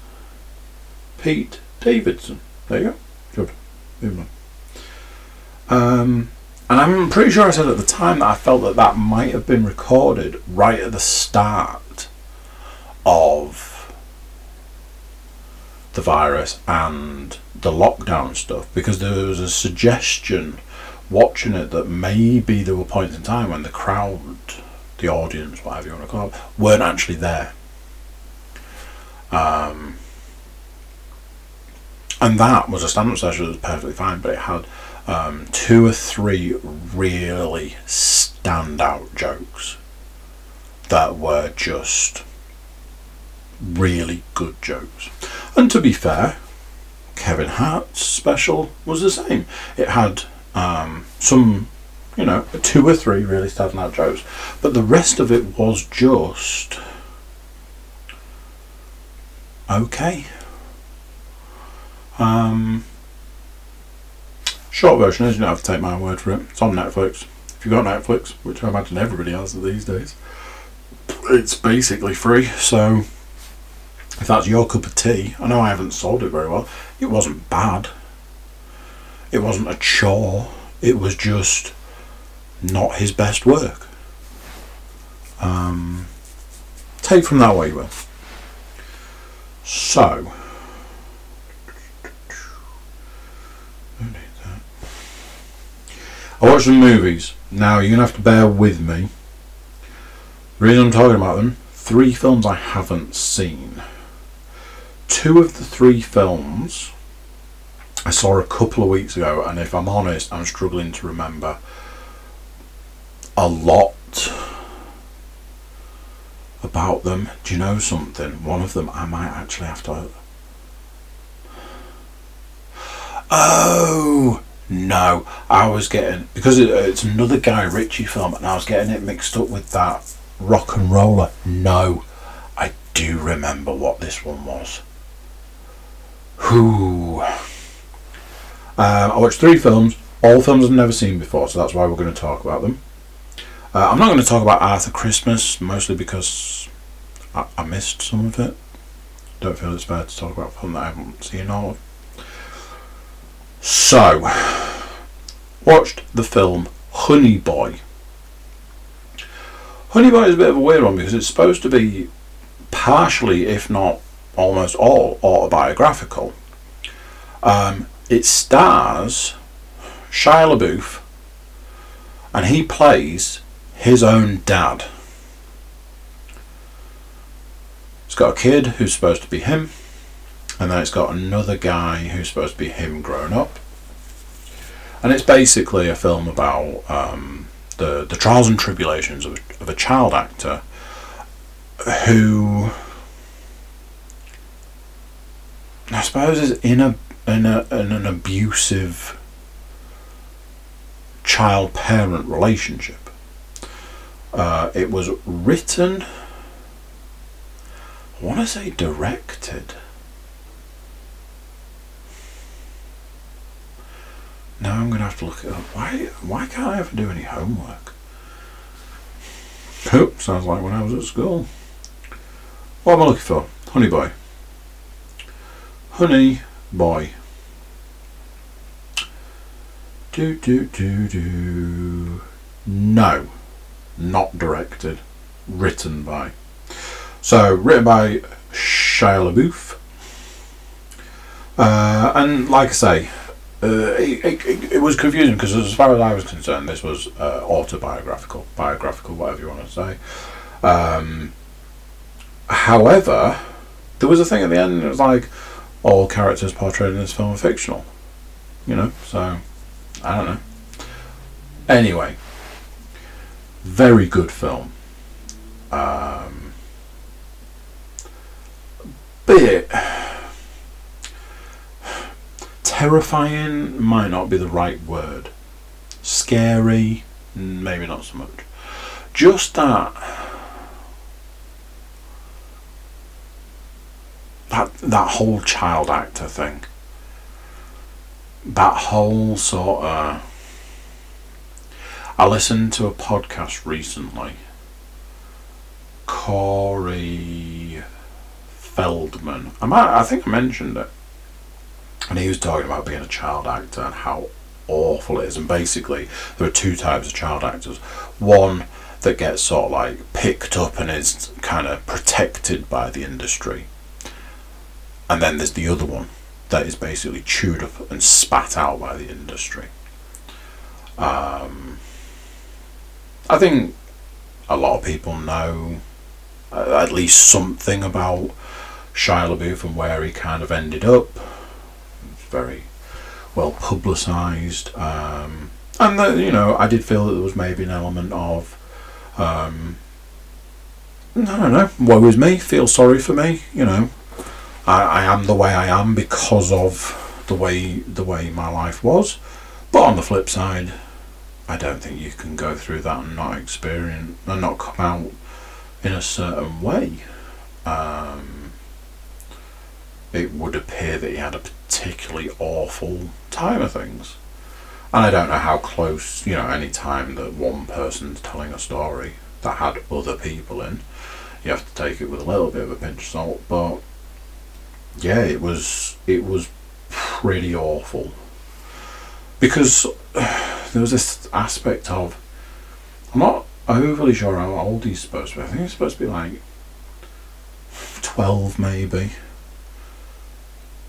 Pete Davidson. There you go. Good. Move on. Um, and I'm pretty sure I said at the time that I felt that that might have been recorded right at the start of the virus and the lockdown stuff, because there was a suggestion watching it that maybe there were points in time when the crowd, the audience, whatever you want to call it, weren't actually there. Um, and that was a stand-up session that was perfectly fine, but it had Um, two or three really standout jokes that were just really good jokes. And to be fair, Kevin Hart's special was the same. It had um, some, you know, two or three really standout jokes, but the rest of it was just okay. Um... Short version is, you don't have to take my word for it. It's on Netflix. If you've got Netflix, which I imagine everybody has these days, it's basically free. So if that's your cup of tea, I know I haven't sold it very well. It wasn't bad. It wasn't a chore. It was just not his best work. Um, take from that what you will. So. I watched some movies. Now you're going to have to bear with me. The reason I'm talking about them, three films I haven't seen. Two of the three films I saw a couple of weeks ago, and if I'm honest, I'm struggling to remember a lot about them. Do you know something? One of them I might actually have to... Oh! No, I was getting, because it, it's another Guy Ritchie film, and I was getting it mixed up with that Rock and Roller. No, I do remember what this one was. Whoo! Um, I watched three films, all films I've never seen before, so that's why we're going to talk about them. Uh, I'm not going to talk about Arthur Christmas, mostly because I, I missed some of it. Don't feel it's fair to talk about a film that I haven't seen all of. So, watched the film Honey Boy. Honey Boy is a bit of a weird one because it's supposed to be partially, if not almost all, autobiographical. Um, it stars Shia LaBeouf, and he plays his own dad. It's got a kid who's supposed to be him. And then it's got another guy who's supposed to be him grown up. And it's basically a film about um, the, the trials and tribulations of, of a child actor who I suppose is in a in, a, in an abusive child-parent relationship. Uh, it was written... I want to say directed. Now I'm going to have to look it up. Why, why can't I ever do any homework? Oh, sounds like when I was at school. What am I looking for? Honey Boy. Honey Boy. Do, do, do, do. No. Not directed. Written by. So, written by Shia LaBeouf. Uh, and like I say, Uh, it, it, it was confusing because, as far as I was concerned, this was uh, autobiographical, biographical, whatever you want to say. Um, however, there was a thing at the end. It was like all characters portrayed in this film are fictional. You know, so I don't know. Anyway, very good film. Um, bit. Terrifying might not be the right word. Scary, maybe not so much. Just that, that that whole child actor thing. That whole sort of. I listened to a podcast recently. Corey Feldman. I might. I think I mentioned it. And he was talking about being a child actor and how awful it is. And basically, there are two types of child actors. One that gets sort of like picked up and is kind of protected by the industry. And then there's the other one that is basically chewed up and spat out by the industry. Um, I think a lot of people know at least something about Shia LaBeouf and where he kind of ended up. Very well publicised, um, and the, you know, I did feel that there was maybe an element of um, I don't know, woe is me, feel sorry for me, you know, I, I am the way I am because of the way the way my life was. But on the flip side, I don't think you can go through that and not experience and not come out in a certain way. Um, it would appear that he had a particularly awful time of things, and I don't know how close, you know, any time that one person's telling a story that had other people in, you have to take it with a little bit of a pinch of salt. But yeah, it was it was pretty awful, because uh, there was this aspect of, I'm not overly sure how old he's supposed to be. I think he's supposed to be like twelve maybe.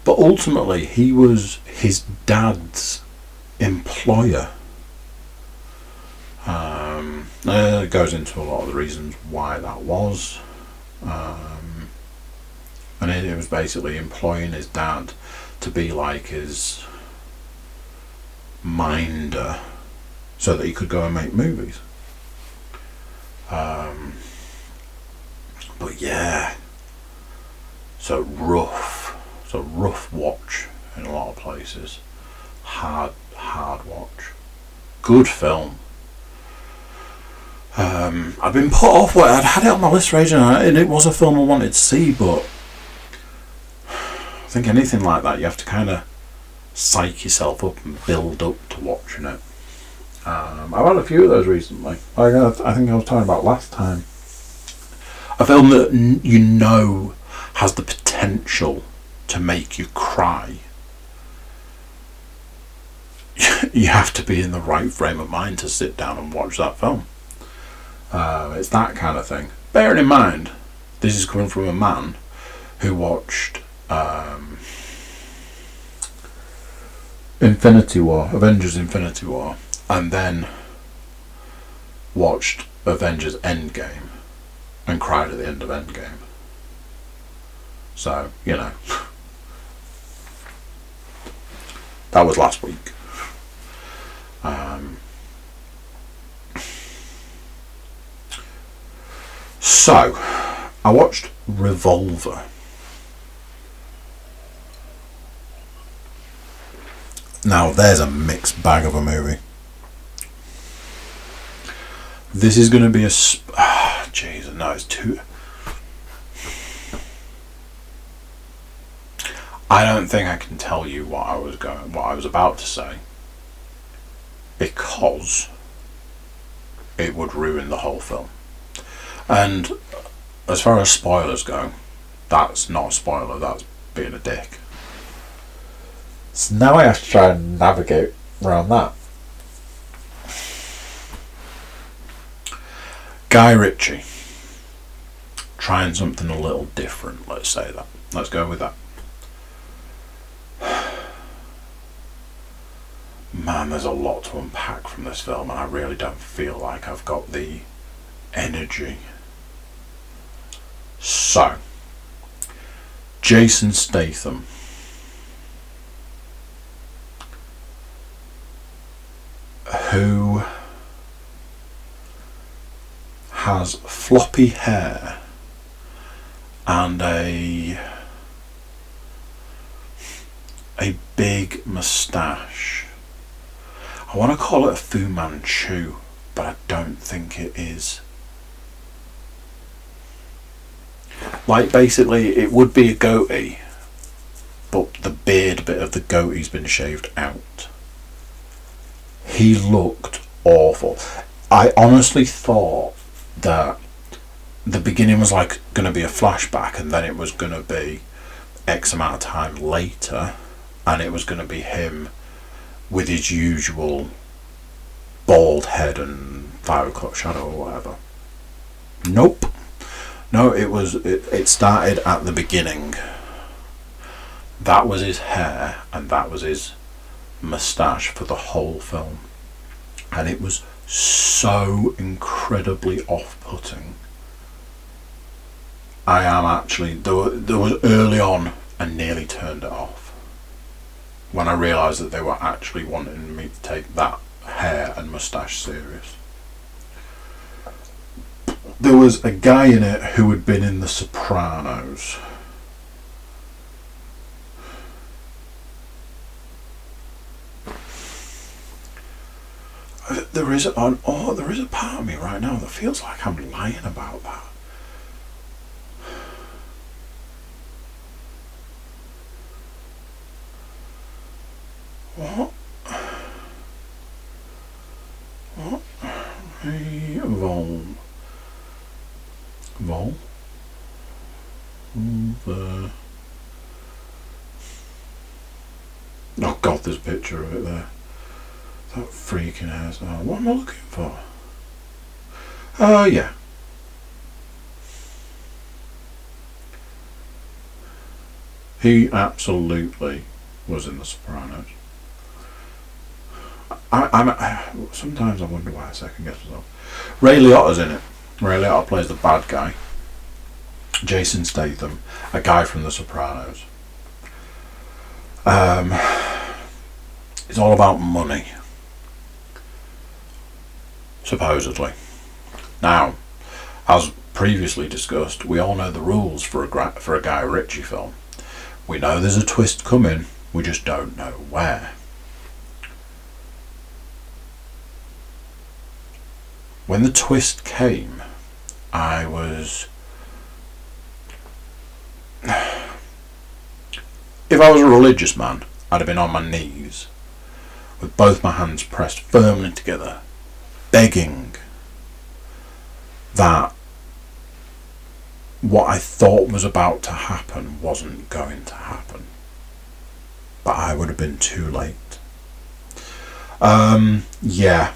But ultimately, he was his dad's employer. Um, uh, it goes into a lot of the reasons why that was. Um, and it, it was basically employing his dad to be like his minder so that he could go and make movies. Um, but yeah, so rough. It's a rough watch in a lot of places. Hard, hard watch. Good film. Um, I've been put off. Where I'd had it on my list for ages, and it was a film I wanted to see, but I think anything like that, you have to kind of psych yourself up and build up to watching it. Um, I've had a few of those recently. Like I, I think I was talking about last time. A film that n- you know has the potential to make you cry. You have to be in the right frame of mind to sit down and watch that film. Uh, it's that kind of thing. Bearing in mind, this is coming from a man who watched um, Infinity War, Avengers Infinity War, and then watched Avengers Endgame and cried at the end of Endgame. So, you know. That was last week. Um, so, I watched Revolver. Now, there's a mixed bag of a movie. This is going to be a... Sp- ah, Jesus, no, it's too... I don't think I can tell you what I was going, what I was about to say, because it would ruin the whole film. And as far as spoilers go, that's not a spoiler, that's being a dick. So now I have to try and navigate around that. Guy Ritchie. Trying something a little different, let's say that. Let's go with that. Man, there's a lot to unpack from this film, and I really don't feel like I've got the energy. So, Jason Statham. Who has floppy hair and a a big moustache. I want to call it a Fu Manchu, but I don't think it is. Like, basically, it would be a goatee, but the beard bit of the goatee's been shaved out. He looked awful. I honestly thought that the beginning was like going to be a flashback, and then it was going to be X amount of time later, and it was going to be him with his usual bald head and five o'clock shadow or whatever. Nope. No, it was. It, it started at the beginning. That was his hair, and that was his moustache for the whole film, and it was so incredibly off-putting. I am actually there, there was early on I nearly turned it off when I realised that they were actually wanting me to take that hair and moustache serious. There was a guy in it who had been in The Sopranos. There is an, oh, there is a part of me right now that feels like I'm lying about that. What? What? Revolver. Vol? Vol? Oh God, there's a picture of it there. That freaking ass. Oh, what am I looking for? Oh, uh, yeah. He absolutely was in The Sopranos. I, I'm, I, sometimes I wonder why I second guess myself. Ray Liotta's in it. Ray Liotta plays the bad guy. Jason Statham, a guy from The Sopranos. Um, it's all about money. Supposedly. Now, as previously discussed, we all know the rules for a gra- for a Guy Ritchie film. We know there's a twist coming, we just don't know where. When the twist came, I was... If I was a religious man, I'd have been on my knees, with both my hands pressed firmly together, begging that what I thought was about to happen wasn't going to happen. But I would have been too late. Um, yeah.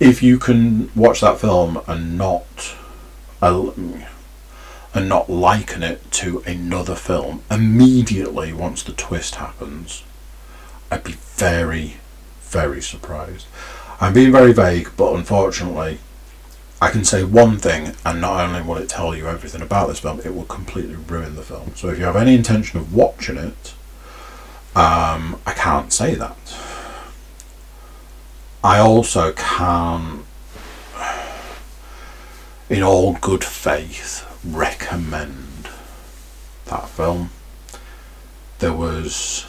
If you can watch that film and not and not liken it to another film immediately once the twist happens, I'd be very very surprised. I'm being very vague, but unfortunately I can say one thing, and not only will it tell you everything about this film, it will completely ruin the film. So if you have any intention of watching it, um, I can't say that. I also can't, in all good faith, recommend that film. There was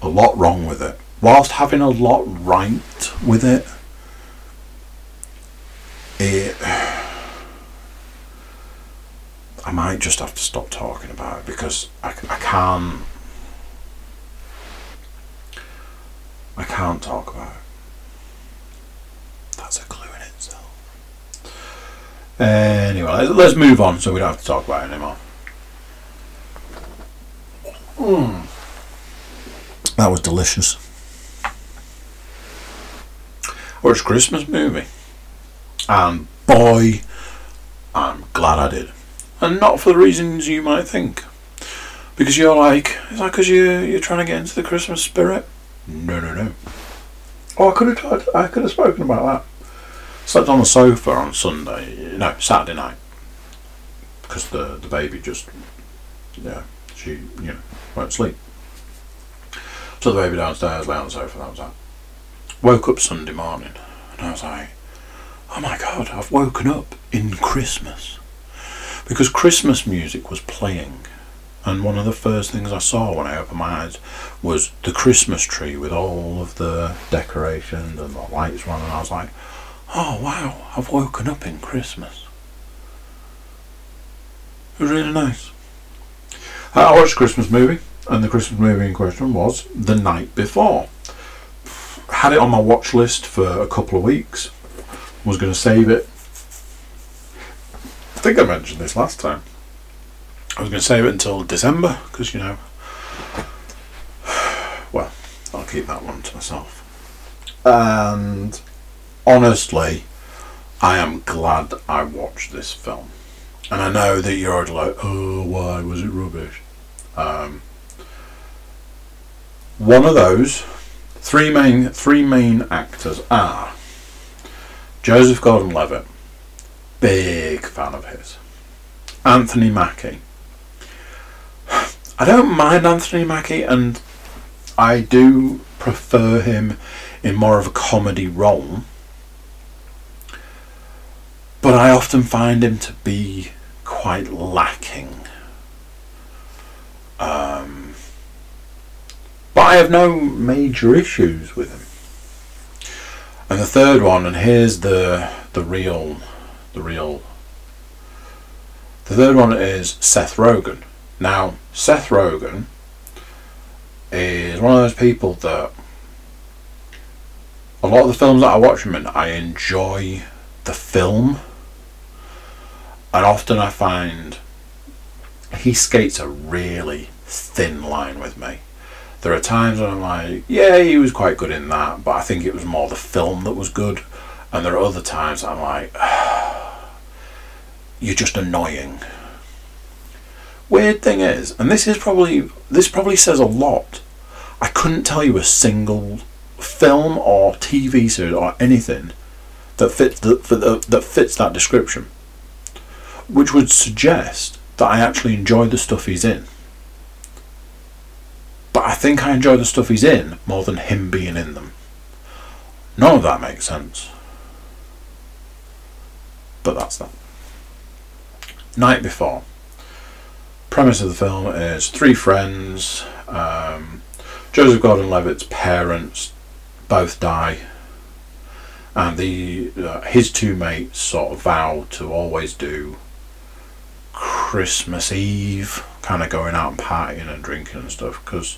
a lot wrong with it, whilst having a lot right with it. It I might just have to stop talking about it, because I, I can't I can't talk about it. That's a clue in itself. Anyway, let's move on so we don't have to talk about it anymore. Mm. That was delicious. I watched a Christmas movie, and boy, I'm glad I did. And not for the reasons you might think. Because you're like, is that because you're, you're trying to get into the Christmas spirit? No, no, no. Oh, I could have I could have spoken about that. Slept on the sofa on Sunday, no, Saturday night. Because the, the baby just, yeah, she, you know, won't sleep. So the baby downstairs, lay on the sofa, that was that. Woke up Sunday morning, and I was like, oh my God, I've woken up in Christmas. Because Christmas music was playing, and one of the first things I saw when I opened my eyes was the Christmas tree with all of the decorations and the lights on, and I was like, oh wow, I've woken up in Christmas. It was really nice. I watched a Christmas movie, and the Christmas movie in question was The Night Before. Had it on my watch list for a couple of weeks, was going to save it. I think I mentioned this last time. I was going to save it until December, because, you know, well, I'll keep that one to myself. And honestly, I am glad I watched this film. And I know that you're already like, oh, why was it rubbish? Um, one of those three main three main actors are Joseph Gordon-Levitt. Big fan of his. Anthony Mackie. I don't mind Anthony Mackie, and I do prefer him in more of a comedy role, but I often find him to be quite lacking. Um, but I have no major issues with him. And the third one, and here's the the real The real. The third one is Seth Rogen. Now, Seth Rogen is one of those people that a lot of the films that I watch him in, I enjoy the film, and often I find he skates a really thin line with me. There are times when I'm like, yeah, he was quite good in that, but I think it was more the film that was good, and there are other times I'm like, you're just annoying. Weird thing is, and this is probably this probably says a lot, I couldn't tell you a single film or T V series or anything that fits the, for the, that fits that description, which would suggest that I actually enjoy the stuff he's in. But I think I enjoy the stuff he's in more than him being in them. None of that makes sense. But that's that. Night Before. Premise of the film is three friends, um, Joseph Gordon-Levitt's parents both die, and the uh, his two mates sort of vow to always do Christmas Eve, kind of going out and partying and drinking and stuff, because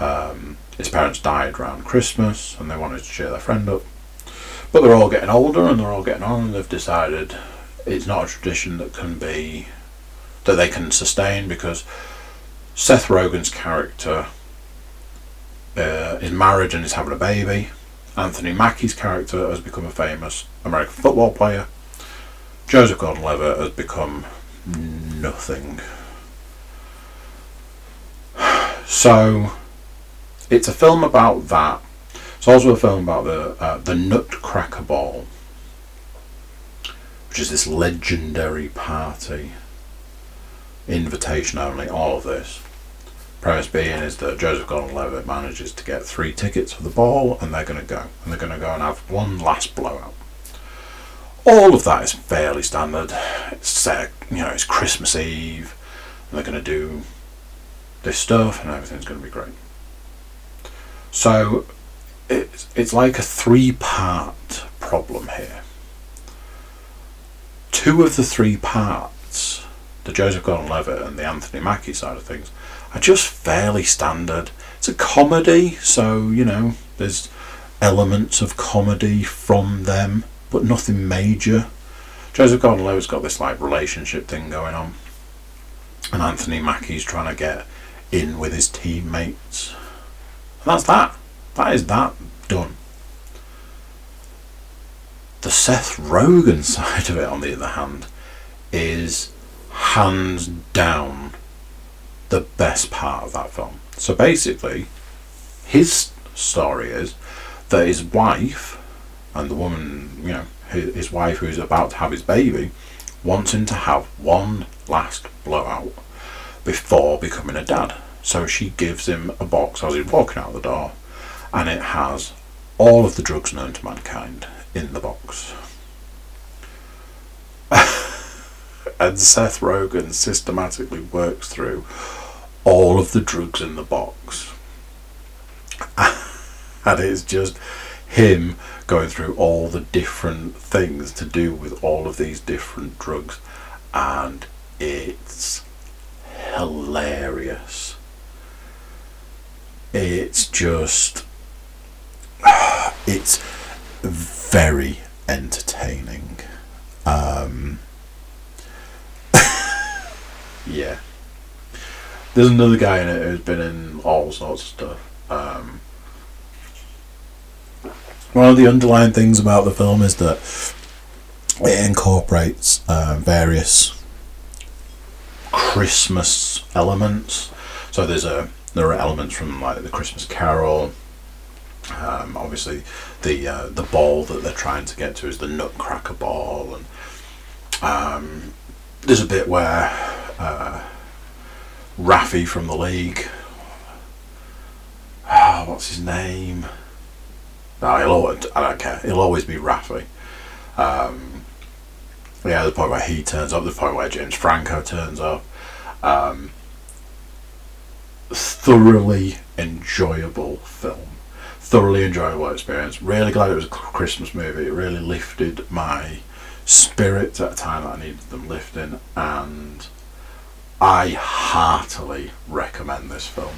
um, his parents died around Christmas and they wanted to cheer their friend up. But they're all getting older and they're all getting on, and they've decided it's not a tradition that can be that they can sustain, because Seth Rogen's character uh, is married and is having a baby. Anthony Mackie's character has become a famous American football player. Joseph Gordon-Levitt has become nothing. So it's a film about that. It's also a film about the uh, the Nutcracker Ball, which is this legendary party, invitation only, all of this. Premise being is that Joseph Gordon-Levitt manages to get three tickets for the ball, and they're going to go, and they're going to go and have one last blowout. All of that is fairly standard. It's set, you know, it's Christmas Eve, and they're going to do this stuff, and everything's going to be great. So it's it's like a three-part problem here. Two of the three parts the Joseph Gordon-Levitt and the Anthony Mackie side of things are just fairly standard. It's a comedy, so, you know, there's elements of comedy from them, but nothing major. Joseph Gordon-Levitt's got this, like, relationship thing going on, and Anthony Mackie's trying to get in with his teammates. And that's that. That is that done. The Seth Rogen side of it, on the other hand, is hands down the best part of that film. So basically, his story is that his wife and the woman, you know, his wife who's about to have his baby, wants him to have one last blowout before becoming a dad. So she gives him a box as he's walking out the door, and it has all of the drugs known to mankind in the box. And Seth Rogen systematically works through all of the drugs in the box. And it's just him going through all the different things to do with all of these different drugs. And it's hilarious. It's just... It's... very entertaining. Um, yeah. There's another guy in it who's been in all sorts of stuff. Um, one of the underlying things about the film is that it incorporates uh, various Christmas elements. So there's a there are elements from like the Christmas Carol. Um, obviously the uh, the ball that they're trying to get to is the Nutcracker ball, and um, there's a bit where uh, Rafi from the league, oh, what's his name? No, he'll always, I don't care. He'll always be Rafi. Um, yeah, there's a point where he turns up. There's a point where James Franco turns up. Um, thoroughly enjoyable film. Thoroughly enjoyable experience. Really glad it was a Christmas movie. It really lifted my spirits at a time that I needed them lifting, and I heartily recommend this film.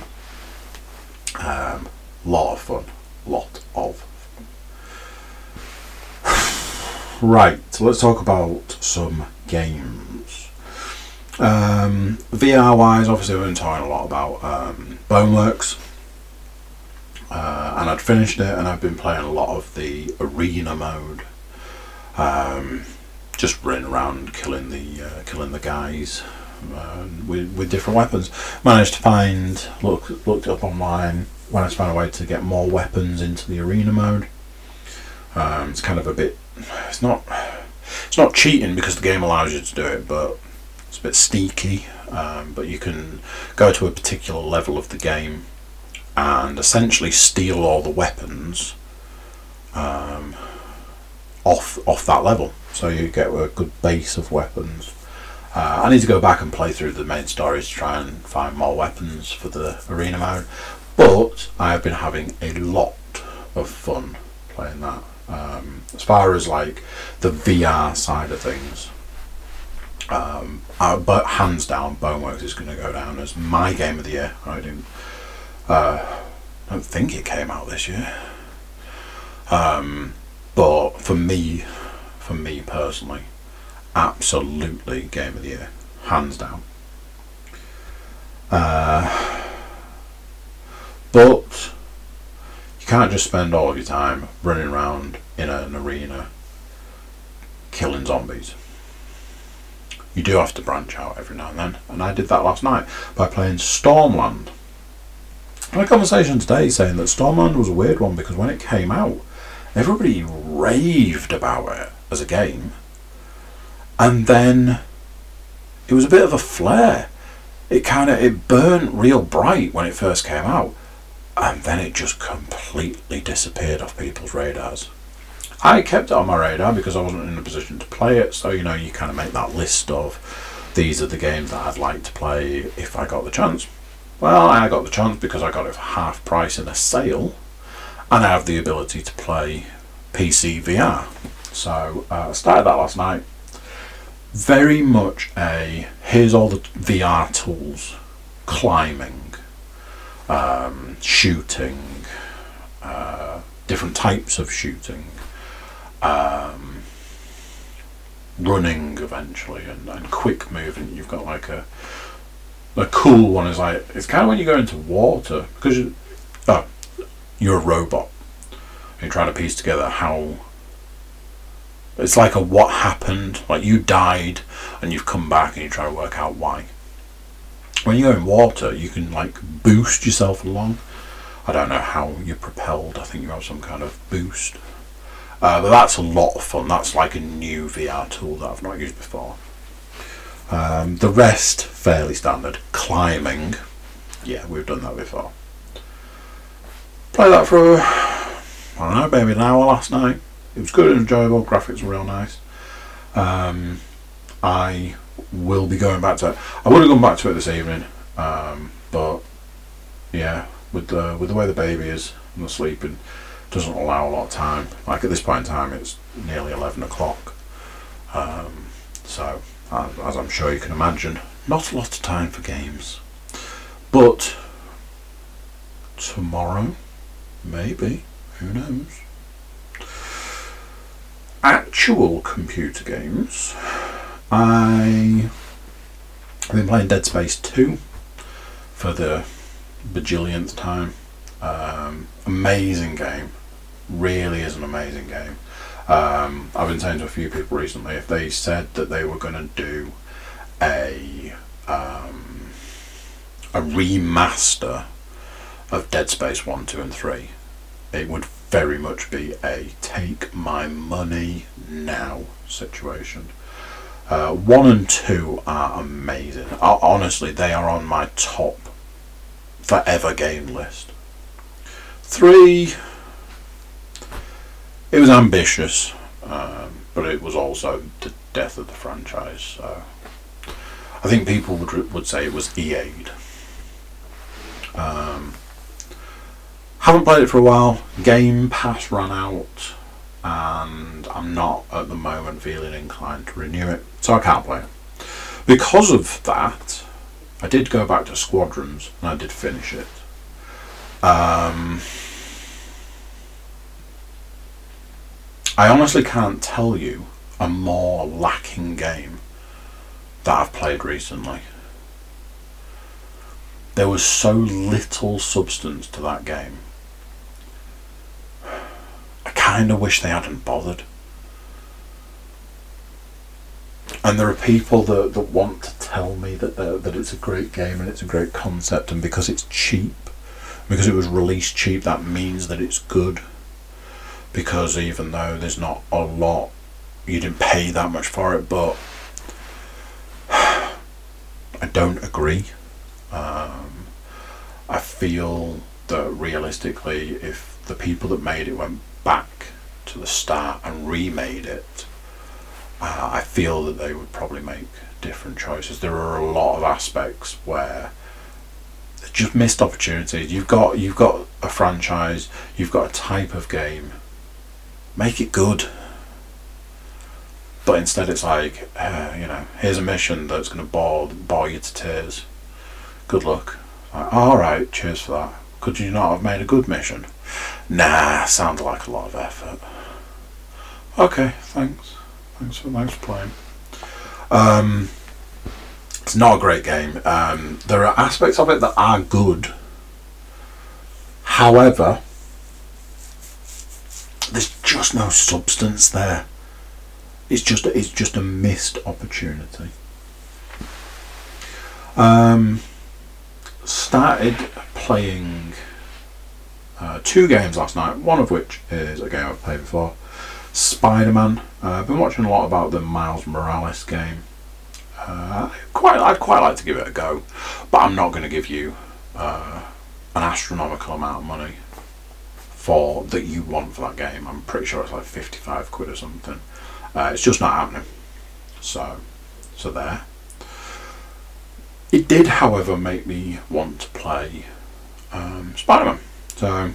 Um, lot of fun. Lot of fun. Right, so let's talk about some games. Um, V R wise, obviously we've been talking a lot about um, Boneworks. Uh, and I'd finished it, and I've been playing a lot of the arena mode, um, just running around killing the uh, killing the guys uh, with with different weapons. Managed to find look looked up online. Managed to find a way to get more weapons into the arena mode. Um, it's kind of a bit. It's not. It's not cheating because the game allows you to do it, but it's a bit sneaky. Um, but you can go to a particular level of the game and essentially steal all the weapons um, off off that level, so you get a good base of weapons. Uh, I need to go back and play through the main stories to try and find more weapons for the arena mode, but I have been having a lot of fun playing that. Um, as far as like the V R side of things, um, I, but hands down, Boneworks is going to go down as my game of the year. I didn't. Uh, I don't think it came out this year, um, but for me, for me personally, absolutely game of the year, hands down. Uh, but you can't just spend all of your time running around in an arena killing zombies. You do have to branch out every now and then, and I did that last night by playing Stormland. I had a conversation today saying that Stormland was a weird one because when it came out, everybody raved about it as a game, and then it was a bit of a flare. It kind of it burnt real bright when it first came out, and then it just completely disappeared off people's radars. I kept it on my radar because I wasn't in a position to play it, so you know you kind of make that list of these are the games that I'd like to play if I got the chance. Well, I got the chance because I got it for half price in a sale, and I have the ability to play P C V R. So uh, I started that last night. Very much a here's all the V R tools, climbing, um, shooting, uh, different types of shooting, um, running eventually, and, and quick movement. You've got like a a cool one is like, it's kind of when you go into water, because you, oh, you're a robot, you're trying to piece together how it's like a what happened, like you died and you've come back and you try to work out why. When you go in water, you can like boost yourself along. I don't know how you're propelled. I think you have some kind of boost, uh, but that's a lot of fun. That's like a new V R tool that I've not used before. Um, the rest fairly standard. Climbing, yeah, we've done that before. Played that for, I don't know, maybe an hour last night. It was good and enjoyable. Graphics were real nice. Um, I will be going back to it. I would have gone back to it this evening, um, but yeah, with the with the way the baby is and the sleeping, doesn't allow a lot of time. Like at this point in time, it's nearly eleven o'clock. Um, so. As I'm sure you can imagine, not a lot of time for games. But tomorrow, maybe, who knows? Actual computer games. I, I've been playing Dead Space two for the bajillionth time. Um, amazing game. Really is an amazing game. Um, I've been saying to a few people recently, if they said that they were going to do a um, a remaster of Dead Space one, two and three, it would very much be a take my money now situation. Uh, one and two are amazing. I, honestly, they are on my top forever game list. three... It was ambitious, um, but it was also the death of the franchise. So I think people would would say it was E A'd. Um, haven't played it for a while. Game Pass ran out, and I'm not at the moment feeling inclined to renew it, so I can't play it. Because of that, I did go back to Squadrons, and I did finish it. Um... I honestly can't tell you a more lacking game that I've played recently. There was so little substance to that game. I kind of wish they hadn't bothered. And there are people that, that want to tell me that, that it's a great game and it's a great concept, and because it's cheap, because it was released cheap, that means that it's good. Because even though there's not a lot, you didn't pay that much for it, but I don't agree. Um, I feel that realistically, if the people that made it went back to the start and remade it, uh, I feel that they would probably make different choices. There are a lot of aspects where they just missed opportunities. You've got, you've got a franchise, you've got a type of game. Make it good. But instead it's like, uh, you know, here's a mission that's going to bore, bore you to tears. Good luck. Like, alright, cheers for that. Could you not have made a good mission? Nah, sounds like a lot of effort. Okay, thanks. Thanks for, thanks for playing. Um, it's not a great game. Um, there are aspects of it that are good. However, there's just no substance there. It's just it's just a missed opportunity. Um, started playing uh, two games last night. One of which is a game I've played before, Spider-Man. Uh, I've been watching a lot about the Miles Morales game. Uh, quite I'd quite like to give it a go, but I'm not going to give you uh, an astronomical amount of money for that you want for that game. I'm pretty sure it's like fifty-five quid or something. Uh, it's just not happening. So, so there. It did, however, make me want to play um, Spider-Man. So,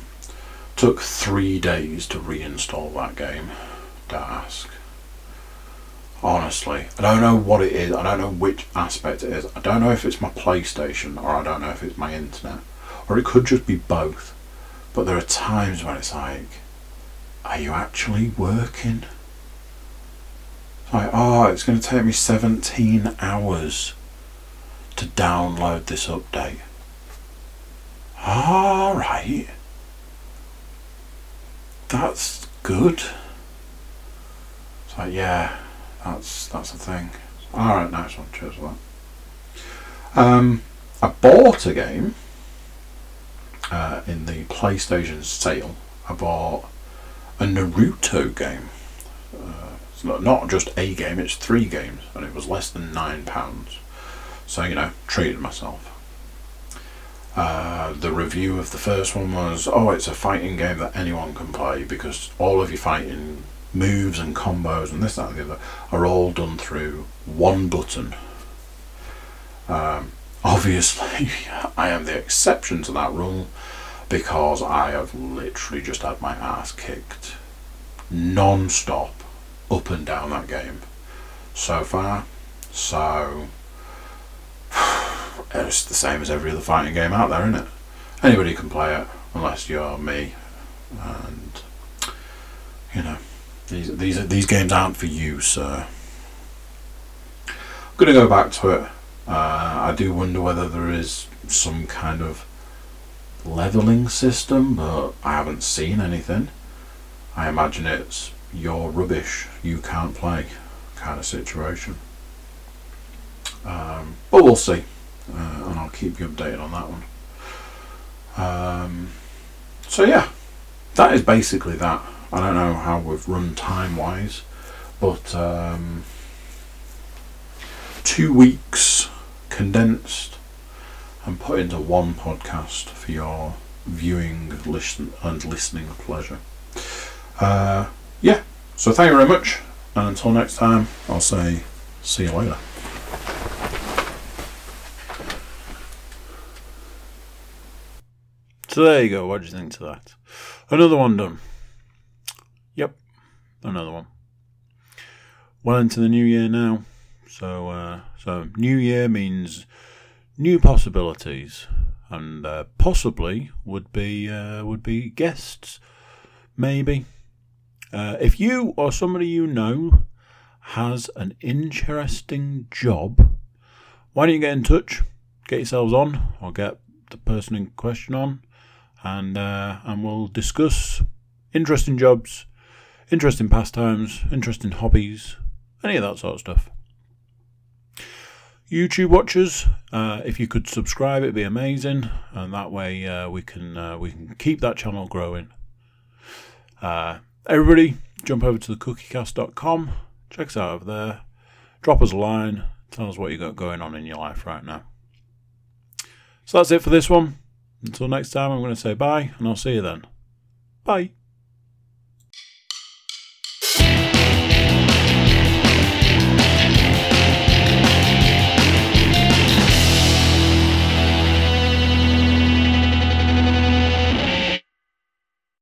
took three days to reinstall that game. Don't ask. honestly. I don't know what it is. I don't know which aspect it is. I don't know if it's my PlayStation or I don't know if it's my internet. Or it could just be both. But there are times when it's like, are you actually working? It's like, oh, it's going to take me seventeen hours to download this update. All right. That's good. It's like, yeah, that's that's the thing. All right, nice one. Cheers for that. Um, I bought a game uh, in the PlayStation sale. I bought a Naruto game. Uh, it's not, not just a game; it's three games, and it was less than nine pounds. So you know, treated myself. Uh, the review of the first one was, oh, it's a fighting game that anyone can play because all of your fighting moves and combos and this, that and the other are all done through one button. Um, obviously I am the exception to that rule because I have literally just had my ass kicked non-stop up and down that game so far, so it's the same as every other fighting game out there, isn't it? Anybody can play it, unless you're me. And, you know, these these these games aren't for you, so... I'm going to go back to it. Uh, I do wonder whether there is some kind of leveling system, but I haven't seen anything. I imagine it's, you're rubbish, you can't play, kind of situation. Um, but we'll see. Uh, and I'll keep you updated on that one. Um, so yeah, that is basically that. I don't know how we've run time wise, but um, two weeks condensed and put into one podcast for your viewing, listen and listening pleasure. Uh, yeah, so thank you very much, and until next time, I'll say see you later. So there you go, what do you think to that? Another one done. Yep, another one. Well into the new year now. So uh, so new year means new possibilities. And uh, possibly would be uh, would be guests, maybe. Uh, if you or somebody you know has an interesting job, why don't you get in touch, get yourselves on, or get the person in question on. And uh, and we'll discuss interesting jobs, interesting pastimes, interesting hobbies, any of that sort of stuff. YouTube watchers, uh, if you could subscribe, it'd be amazing, and that way uh, we can uh, we can keep that channel growing. Uh, everybody, jump over to the cookie cast dot com, check us out over there, drop us a line, tell us what you got going on in your life right now. So that's it for this one. Until next time, I'm going to say bye, and I'll see you then. Bye.